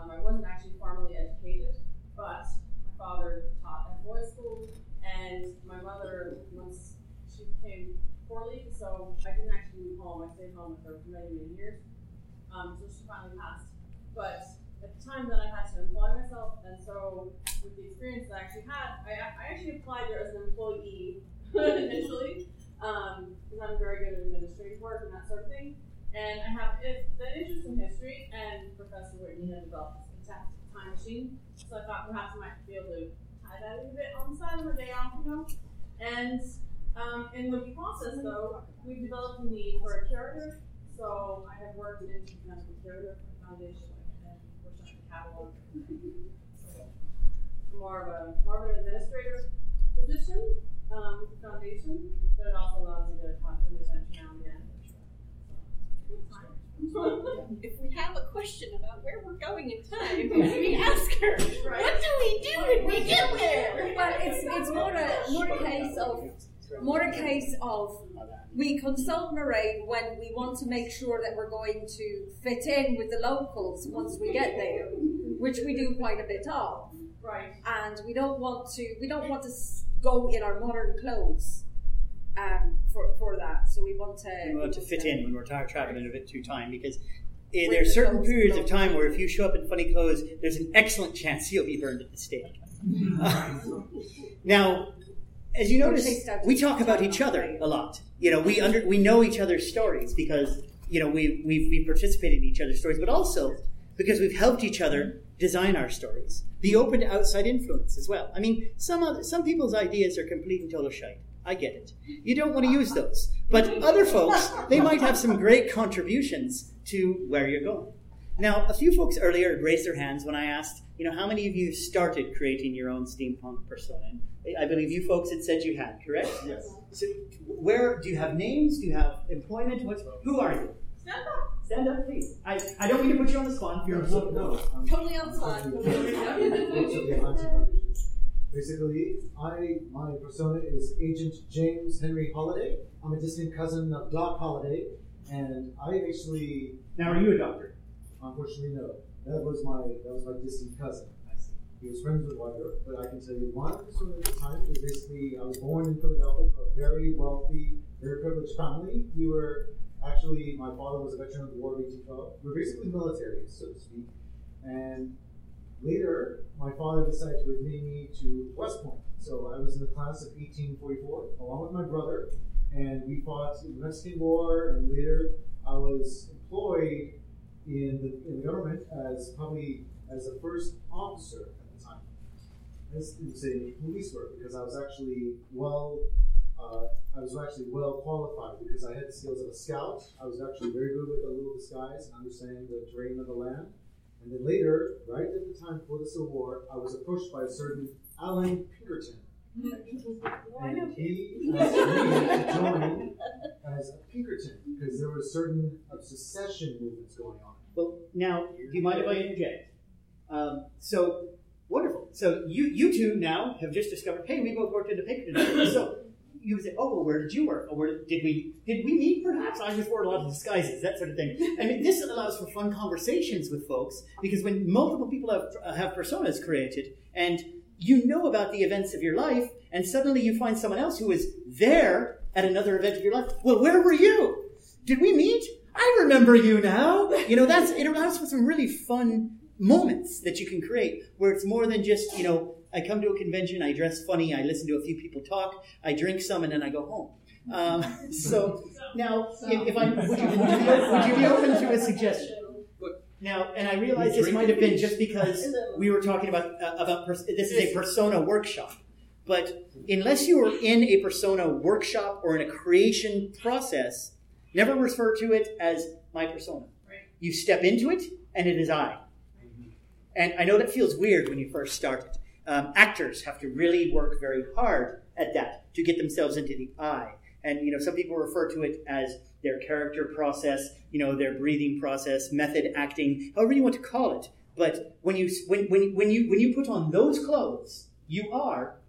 um, I wasn't actually formally educated, but my father taught at boys' school, and my mother, once she became poorly, so I didn't actually leave home. I stayed home with her for many, many years, um, so she finally passed. But at the time that I had to employ myself, and so with the experience that I actually had, I, I actually applied there as an employee initially, um, because I'm very good at administrative work and that sort of thing. And I have an interest in history, and Professor Whitney had developed this fantastic time machine, so I thought perhaps I might be able to tie that a little bit on the side of the day off, you know. And um, in the process, though, we've developed a need for a curator, so I have worked in an international curator for the foundation and worked on the catalog. So more of a more of an administrator position. Um, with the foundation, but it also allows you to talk to the attention now and again. If we have a question about where we're going in time, we ask her, right. What do we do when we get there? But it's it's more a more a case of more a case of we consult Marie when we want to make sure that we're going to fit in with the locals once we get there, which we do quite a bit of. Right. And we don't want to we don't want to go in our modern clothes um, for for that. So we want to we want to fit in when we're tra- traveling a bit too time, because uh, there are certain periods of time where if you show up in funny clothes, there's an excellent chance you'll be burned at the stake. Uh, now, as you notice, we talk about each other a lot. You know, we under we know each other's stories because you know we we we participate in each other's stories, but also because we've helped each other design our stories. Be open to outside influence as well. I mean, some other, some people's ideas are complete and total shite. I get it. You don't want to use those. But other folks, they might have some great contributions to where you're going. Now, a few folks earlier raised their hands when I asked, you know, how many of you started creating your own steampunk persona? I believe you folks had said you had, correct? Yes. So where, do you have names? Do you have employment? What's, who are you? Stand up. Stand up, please. I, I don't mean to put you on the spot. You're no, no, um, totally on the spot. Basically, I my persona is Agent James Henry Holliday. I'm a distant cousin of Doc Holliday, and I actually now are you a doctor? Unfortunately, no. That was my that was my distant cousin. I see. He was friends with White Earth, but I can tell you one person at the time. Is basically, I was born in Philadelphia, a very wealthy, very privileged family. We were actually, my father was a veteran of the War of eighteen twelve. We were basically military, so to speak. And later, my father decided to admit me to West Point. So I was in the class of eighteen forty-four, along with my brother, and we fought in the Mexican War, and later I was employed in the, in the government as probably as a first officer at the time. This is a police work because I was actually well, uh, I was actually well qualified because I had the skills of a scout. I was actually very good with a little disguise and understanding the terrain of the land. And then later, right at the time before the Civil War, I was approached by a certain Alan Pinkerton. And he asked me to join as a Pinkerton because there were certain uh, secession movements going on. Well, now, do you mind if I interject? Um, so, wonderful. So, you you two now have just discovered, hey, we both worked in the Pinkerton. So, you would say, oh, well, where did you work? Or where did, did we did we meet, perhaps? I just wore a lot of disguises, that sort of thing. I mean, this allows for fun conversations with folks, because when multiple people have, have personas created, and you know about the events of your life, and suddenly you find someone else who is there at another event of your life. Well, where were you? Did we meet? I remember you now. You know, that's it allows for some really fun moments that you can create, where it's more than just, you know, I come to a convention, I dress funny, I listen to a few people talk, I drink some, and then I go home. Um, so now, if, if I would you, would you be open to a suggestion? Now, and I realize this might have been just because we were talking about uh, about pers- this is a persona workshop, but unless you are in a persona workshop or in a creation process, never refer to it as my persona. You step into it, and it is I. And I know that feels weird when you first start. Um, actors have to really work very hard at that to get themselves into the I. And, you know, some people refer to it as their character process, you know, their breathing process, method acting, however you want to call it. But when you when when when you when you put on those clothes, you are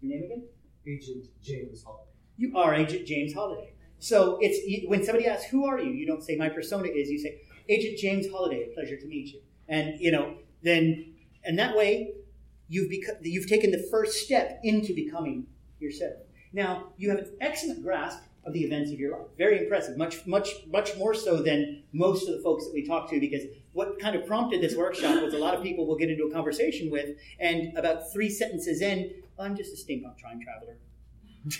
your name again? Agent James Holiday. You are Agent James Holiday. So it's when somebody asks, "Who are you?" You don't say, "My persona is." You say, "Agent James Holiday. A pleasure to meet you." And you know, then and that way, you've become you've taken the first step into becoming yourself. Now, you have an excellent grasp of the events of your life. Very impressive. Much, much, much more so than most of the folks that we talk to, because what kind of prompted this workshop was a lot of people we'll get into a conversation with, and about three sentences in, I'm just a steampunk time traveler.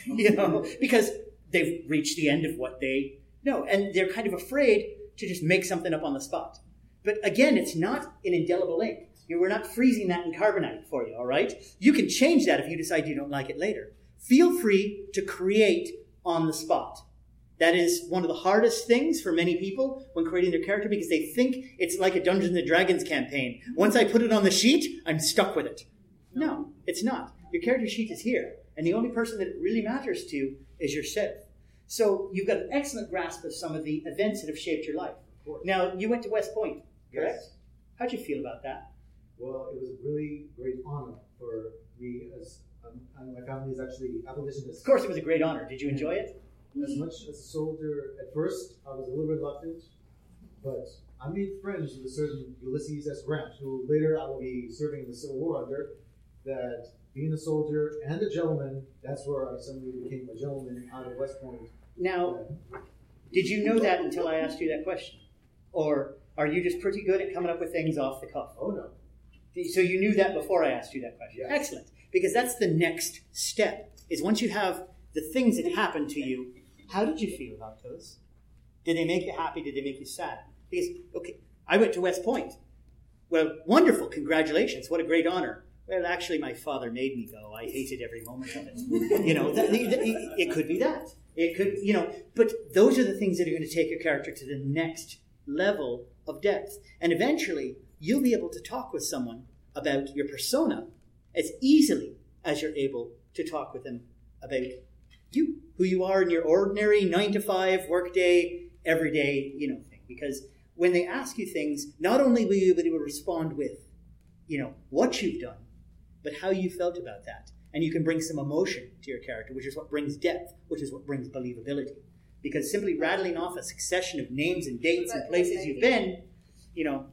You know, because they've reached the end of what they know, and they're kind of afraid to just make something up on the spot. But again, it's not an indelible ink. We're not freezing that in carbonite for you, all right? You can change that if you decide you don't like it later. Feel free to create on the spot. That is one of the hardest things for many people when creating their character, because they think it's like a Dungeons and Dragons campaign. Once I put it on the sheet, I'm stuck with it. No, it's not. Your character sheet is here, and the only person that it really matters to is yourself. So you've got an excellent grasp of some of the events that have shaped your life. Now, you went to West Point, correct? Yes. How'd you feel about that? Well, it was a really great honor for me as Um, and my family is actually abolitionists. Of course, it was a great honor. Did you enjoy it? As much as a soldier, at first, I was a little reluctant, but I made friends with a certain Ulysses S. Grant, who later I will be serving in the Civil War under, that being a soldier and a gentleman, that's where I suddenly became a gentleman out of West Point. Now, yeah. Did you know that until I asked you that question? Or are you just pretty good at coming up with things off the cuff? Oh, no. So you knew that before I asked you that question. Yes. Excellent. Because that's the next step, is once you have the things that happened to you, how did you feel about those? Did they make you happy? Did they make you sad? Because, okay, I went to West Point. Well, wonderful. Congratulations. What a great honor. Well, actually, my father made me go. I hated every moment of it. You know, th- th- th- it could be that. It could, you know, but those are the things that are going to take your character to the next level of depth. And eventually, you'll be able to talk with someone about your persona as easily as you're able to talk with them about you, who you are in your ordinary nine to five workday, everyday, you know, thing. Because when they ask you things, not only will you be able to respond with, you know, what you've done, but how you felt about that. And you can bring some emotion to your character, which is what brings depth, which is what brings believability. Because simply rattling off a succession of names and dates and places you've been, you know,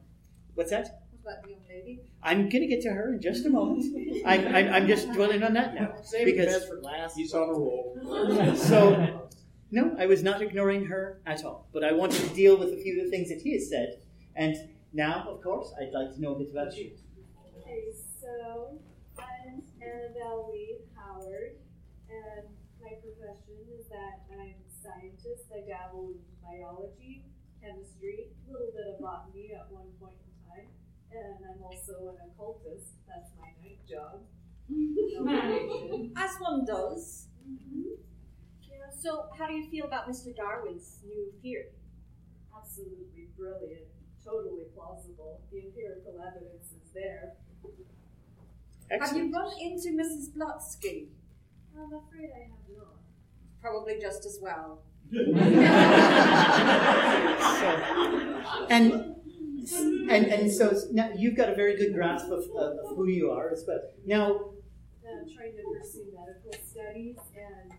what's that? What about the young lady? I'm going to get to her in just a moment. I'm, I'm, I'm just dwelling on that now. Saving the best for last. He's on a roll. So, no, I was not ignoring her at all. But I wanted to deal with a few of the things that he has said. And now, of course, I'd like to know a bit about you. Okay, so I'm Annabelle Lee Howard. And my profession is that I'm a scientist. I dabble in biology, chemistry, a little bit of botany at one point in time. And I'm also an occultist. That's my night job. As one does. Mm-hmm. Yeah. So how do you feel about Mister Darwin's new theory? Absolutely brilliant. Totally plausible. The empirical evidence is there. Excellent. Have you run into Missus Blotsky? I'm afraid I have not. Probably just as well. so, and... And and so now you've got a very good grasp of, of, of who you are as well. Now, I'm trying to pursue medical studies, and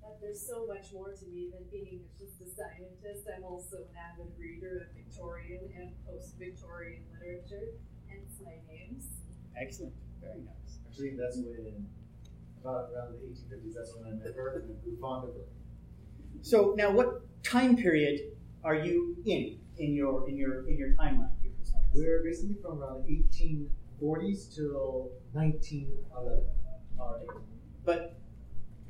but there's so much more to me than being just a scientist. I'm also an avid reader of Victorian and post-Victorian literature, hence my names. Excellent, very nice. Actually, that's when about around the eighteen fifties. That's when I met her and grew fond of her. So now, what time period are you in? In your in your in your timeline, we're basically from around eighteen forties till nineteen eleven. But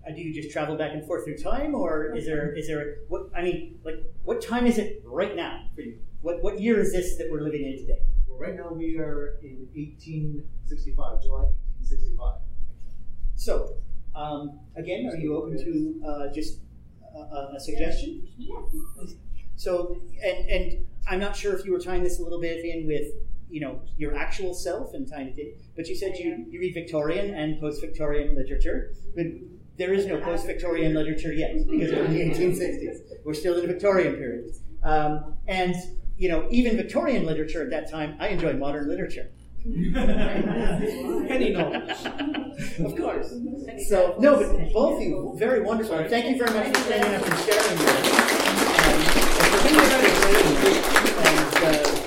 uh, do you just travel back and forth through time, or is there is there what I mean? Like, what time is it right now for you? What what year is this that we're living in today? Well, right now we are in eighteen sixty five, July eighteen sixty five. So um, again, are you open to uh, just a, a suggestion? Yeah. So, and, and I'm not sure if you were tying this a little bit in with, you know, your actual self and tying it in, but you said you, you read Victorian and post-Victorian literature, but there is no post-Victorian literature yet, because we're in the eighteen sixties. We're still in the Victorian period. Um, and, you know, even Victorian literature at that time, I enjoy modern literature. Any knowledge. Of course. So, no, but both of you, very wonderful. And thank you very much for standing up and sharing this. And, uh,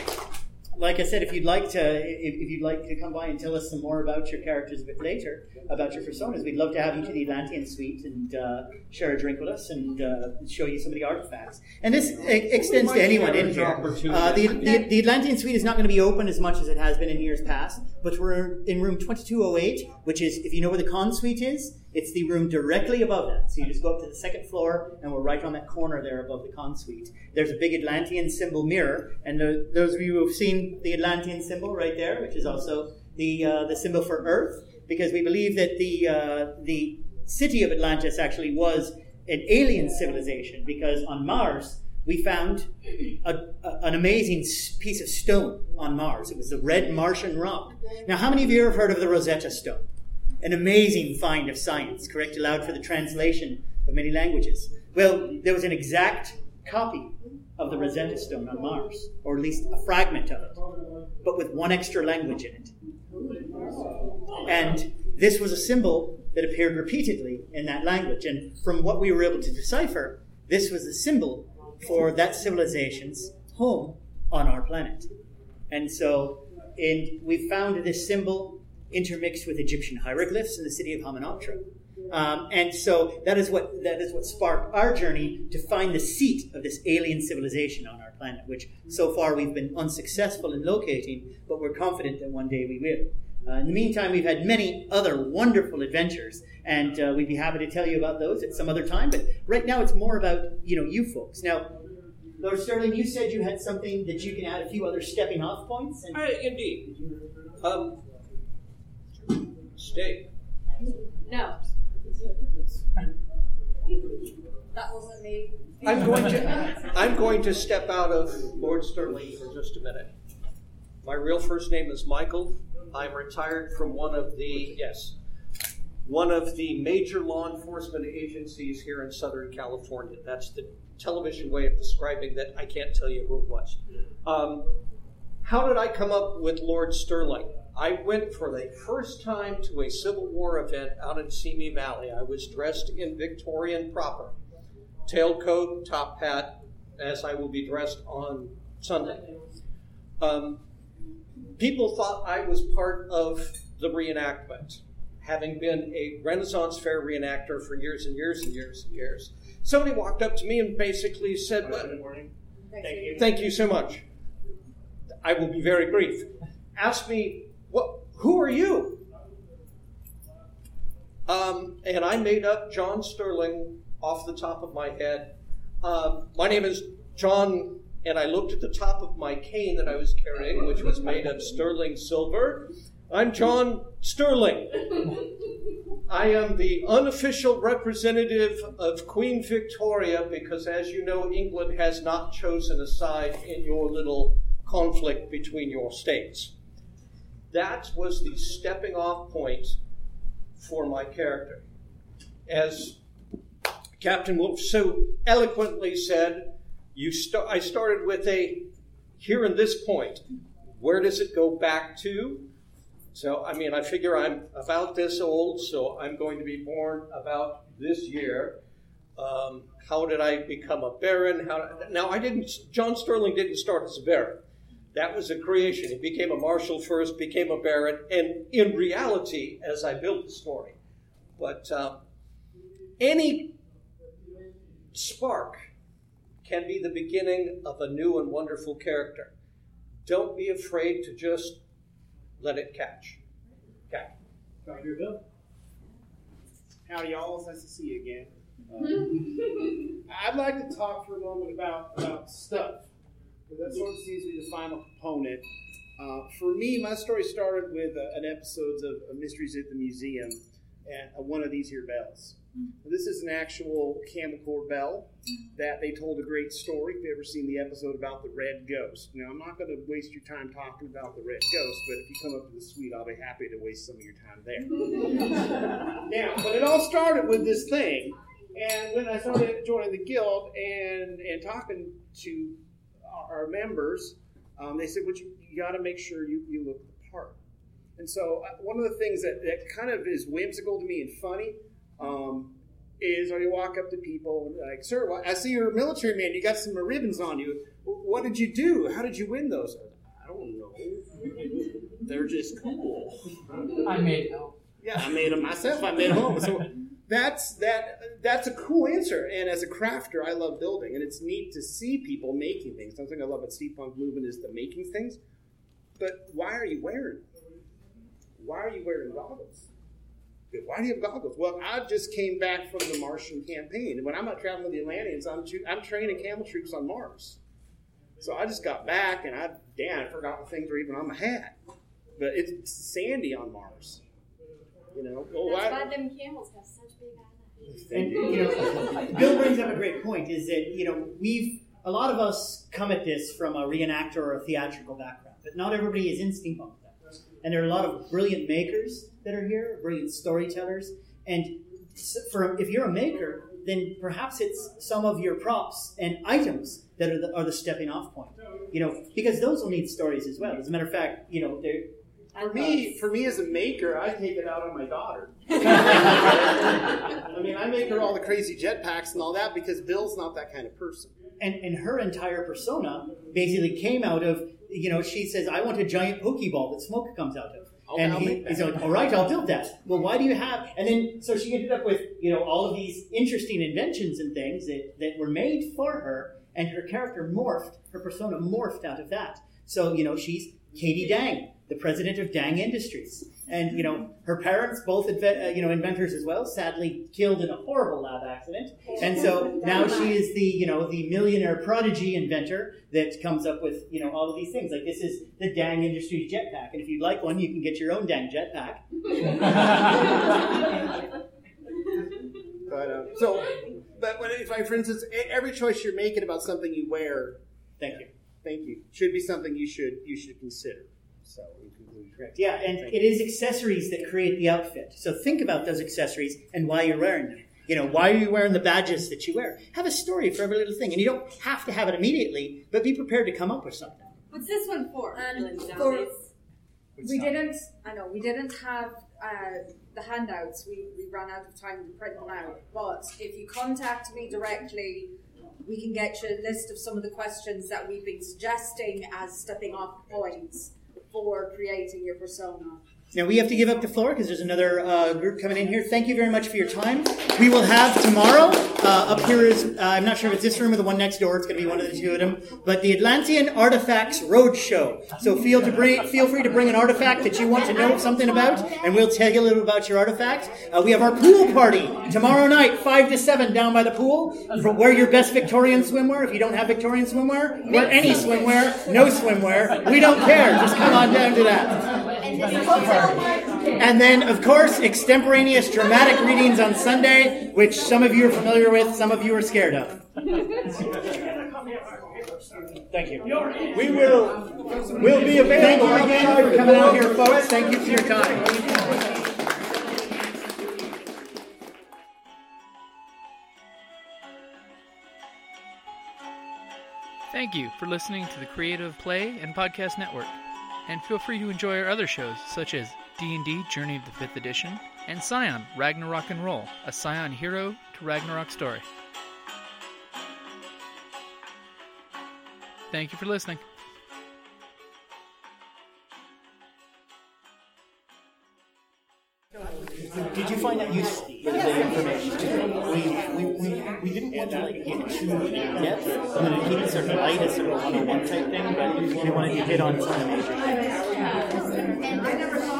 like I said, if you'd like to, if, if you'd like to come by and tell us some more about your characters a bit later, about your personas, we'd love to have you to the Atlantean Suite and uh, share a drink with us and uh, show you some of the artifacts. And this ex- extends to anyone in here. Uh, the, the, the Atlantean Suite is not going to be open as much as it has been in years past, but we're in room twenty-two oh eight, which is, if you know where the con suite is, it's the room directly above that. So you just go up to the second floor, and we're right on that corner there above the con suite. There's a big Atlantean symbol mirror, and the, those of you who have seen the Atlantean symbol right there, which is also the uh, the symbol for Earth, because we believe that the uh, the city of Atlantis actually was an alien civilization, because on Mars we found a, a, an amazing piece of stone on Mars. It was the red Martian rock. Now, how many of you have heard of the Rosetta Stone? An amazing find of science, correct? Allowed for the translation of many languages. Well, there was an exact copy of the Rosetta Stone on Mars, or at least a fragment of it, but with one extra language in it. And this was a symbol that appeared repeatedly in that language. And from what we were able to decipher, this was the symbol for that civilization's home on our planet. And so and we found this symbol intermixed with Egyptian hieroglyphs in the city of Hamunaptra. Um, and so that is what that is what sparked our journey to find the seat of this alien civilization on our planet, which so far we've been unsuccessful in locating, but we're confident that one day we will. Uh, in the meantime, we've had many other wonderful adventures, and uh, we'd be happy to tell you about those at some other time, but right now it's more about, you know, you folks. Now, Lord Sterling, you said you had something that you can add a few other stepping off points. And- uh, indeed. Um, Steak. No. That wasn't me. I'm going to I'm going to step out of Lord Sterling for just a minute. My real first name is Michael. I'm retired from one of the yes, one of the major law enforcement agencies here in Southern California. That's the television way of describing that. I can't tell you who it was. Um, how did I come up with Lord Sterling? I went for the first time to a Civil War event out in Simi Valley. I was dressed in Victorian proper, tailcoat, top hat, as I will be dressed on Sunday. Um, people thought I was part of the reenactment, having been a Renaissance Fair reenactor for years and years and years and years. Somebody walked up to me and basically said, well, good morning. Thank you. Thank you so much. I will be very brief. Asked me, well, who are you? Um, and I made up John Sterling off the top of my head. Uh, my name is John, and I looked at the top of my cane that I was carrying, which was made of sterling silver. I'm John Sterling. I am the unofficial representative of Queen Victoria because, as you know, England has not chosen a side in your little conflict between your states. That was the stepping off point for my character. As Captain Wolf so eloquently said, you st- I started with a here in this point. Where does it go back to? So, I mean, I figure I'm about this old, so I'm going to be born about this year. Um, how did I become a baron? How did, now, I didn't, John Sterling didn't start as a baron. That was a creation. He became a marshal first, became a baron, and in reality, as I built the story. But um, any spark can be the beginning of a new and wonderful character. Don't be afraid to just let it catch. Okay. Howdy, y'all. It's nice to see you again. Um, I'd like to talk for a moment about, about stuff, because that sort of seems to be the final component. Uh, for me, my story started with uh, an episode of, of Mysteries at the Museum, and uh, one of these here bells. Mm-hmm. This is an actual Camel Corps bell that they told a great story. If you've ever seen the episode about the red ghost. Now, I'm not going to waste your time talking about the red ghost, but if you come up to the suite, I'll be happy to waste some of your time there. Now, but it all started with this thing. And when I started joining the guild and, and talking to our members, um, they said, well, you, you got to make sure you, you look the part. And so uh, one of the things that, that kind of is whimsical to me and funny um, is when you walk up to people and like, sir, well, I see you're a military man. You got some ribbons on you. What did you do? How did you win those? I don't know. They're just cool. I made them. Yeah, I made them myself. I made them home. So, That's that. That's a cool answer, and as a crafter, I love building, and it's neat to see people making things. Something I love about steampunk movement is the making things, but why are you wearing them? Why are you wearing goggles? Why do you have goggles? Well, I just came back from the Martian campaign, and when I'm out traveling with the Atlanteans, I'm, I'm training camel troops on Mars. So I just got back, and I, damn, I forgot what things were even on my hat, but it's sandy on Mars. You know, oh, that's why them camels have such big eyes. And you know, Bill brings up a great point. Is that you know we've a lot of us come at this from a reenactor or a theatrical background, but not everybody is in steampunk. And there are a lot of brilliant makers that are here, brilliant storytellers. And for if you're a maker, then perhaps it's some of your props and items that are the, are the stepping off point. You know, because those will need stories as well. As a matter of fact, you know they're. For me, for me as a maker, I take it out on my daughter. I mean, I make her all the crazy jetpacks and all that because Bill's not that kind of person. And and her entire persona basically came out of, you know, she says, I want a giant Pokeball that smoke comes out of. Okay, and he, he's like, all right, I'll build that. Well, why do you have... And then, so she ended up with, you know, all of these interesting inventions and things that, that were made for her, and her character morphed, her persona morphed out of that. So, you know, she's Katie Dang, the president of Dang Industries. And, you know, her parents, both, inve- uh, you know, inventors as well, sadly killed in a horrible lab accident. And so now she is the, you know, the millionaire prodigy inventor that comes up with, you know, all of these things. Like, this is the Dang Industries jetpack. And if you'd like one, you can get your own Dang jetpack. but, uh, so, but when, if I, for instance, every choice you're making about something you wear, thank you, thank you, should be something you should you should consider. So correct. Yeah, and it is accessories that create the outfit. So think about those accessories and why you're wearing them. You know, why are you wearing the badges that you wear? Have a story for every little thing, and you don't have to have it immediately, but be prepared to come up with something. What's this one for? Um, for we didn't. I know we didn't have uh, the handouts. We we ran out of time to print them out. But if you contact me directly, we can get you a list of some of the questions that we've been suggesting as stepping off points. for creating your persona. Now we have to give up the floor because there's another uh, group coming in here. Thank you very much for your time. We will have tomorrow, uh, up here is, uh, I'm not sure if it's this room or the one next door, it's going to be one of the two of them, but the Atlantean Artifacts Roadshow. So feel, to bring, feel free to bring an artifact that you want to know something about, and we'll tell you a little about your artifact. Uh, we have our pool party tomorrow night, five to seven, down by the pool. Wear your best Victorian swimwear. If you don't have Victorian swimwear, wear any swimwear, no swimwear. We don't care. Just come on down to that. And then, of course, extemporaneous dramatic readings on Sunday, which some of you are familiar with, some of you are scared of. Thank you. We will we'll be available. Thank you again for coming out here, folks. Thank you for your time. Thank you for listening to the Creative Play and Podcast Network. And feel free to enjoy our other shows, such as D and D Journey of the Fifth Edition and Scion, Ragnarok and Roll, a Scion hero to Ragnarok story. Thank you for listening. Did you find that useful? We, we, we, we didn't want to like get too in-depth. I mean, we needed sort of light as sort of one-on-one type thing, but we wanted to hit on some major things.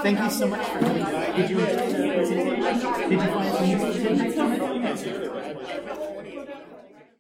Thank you so much for coming. Did you enjoy it? Did you find it?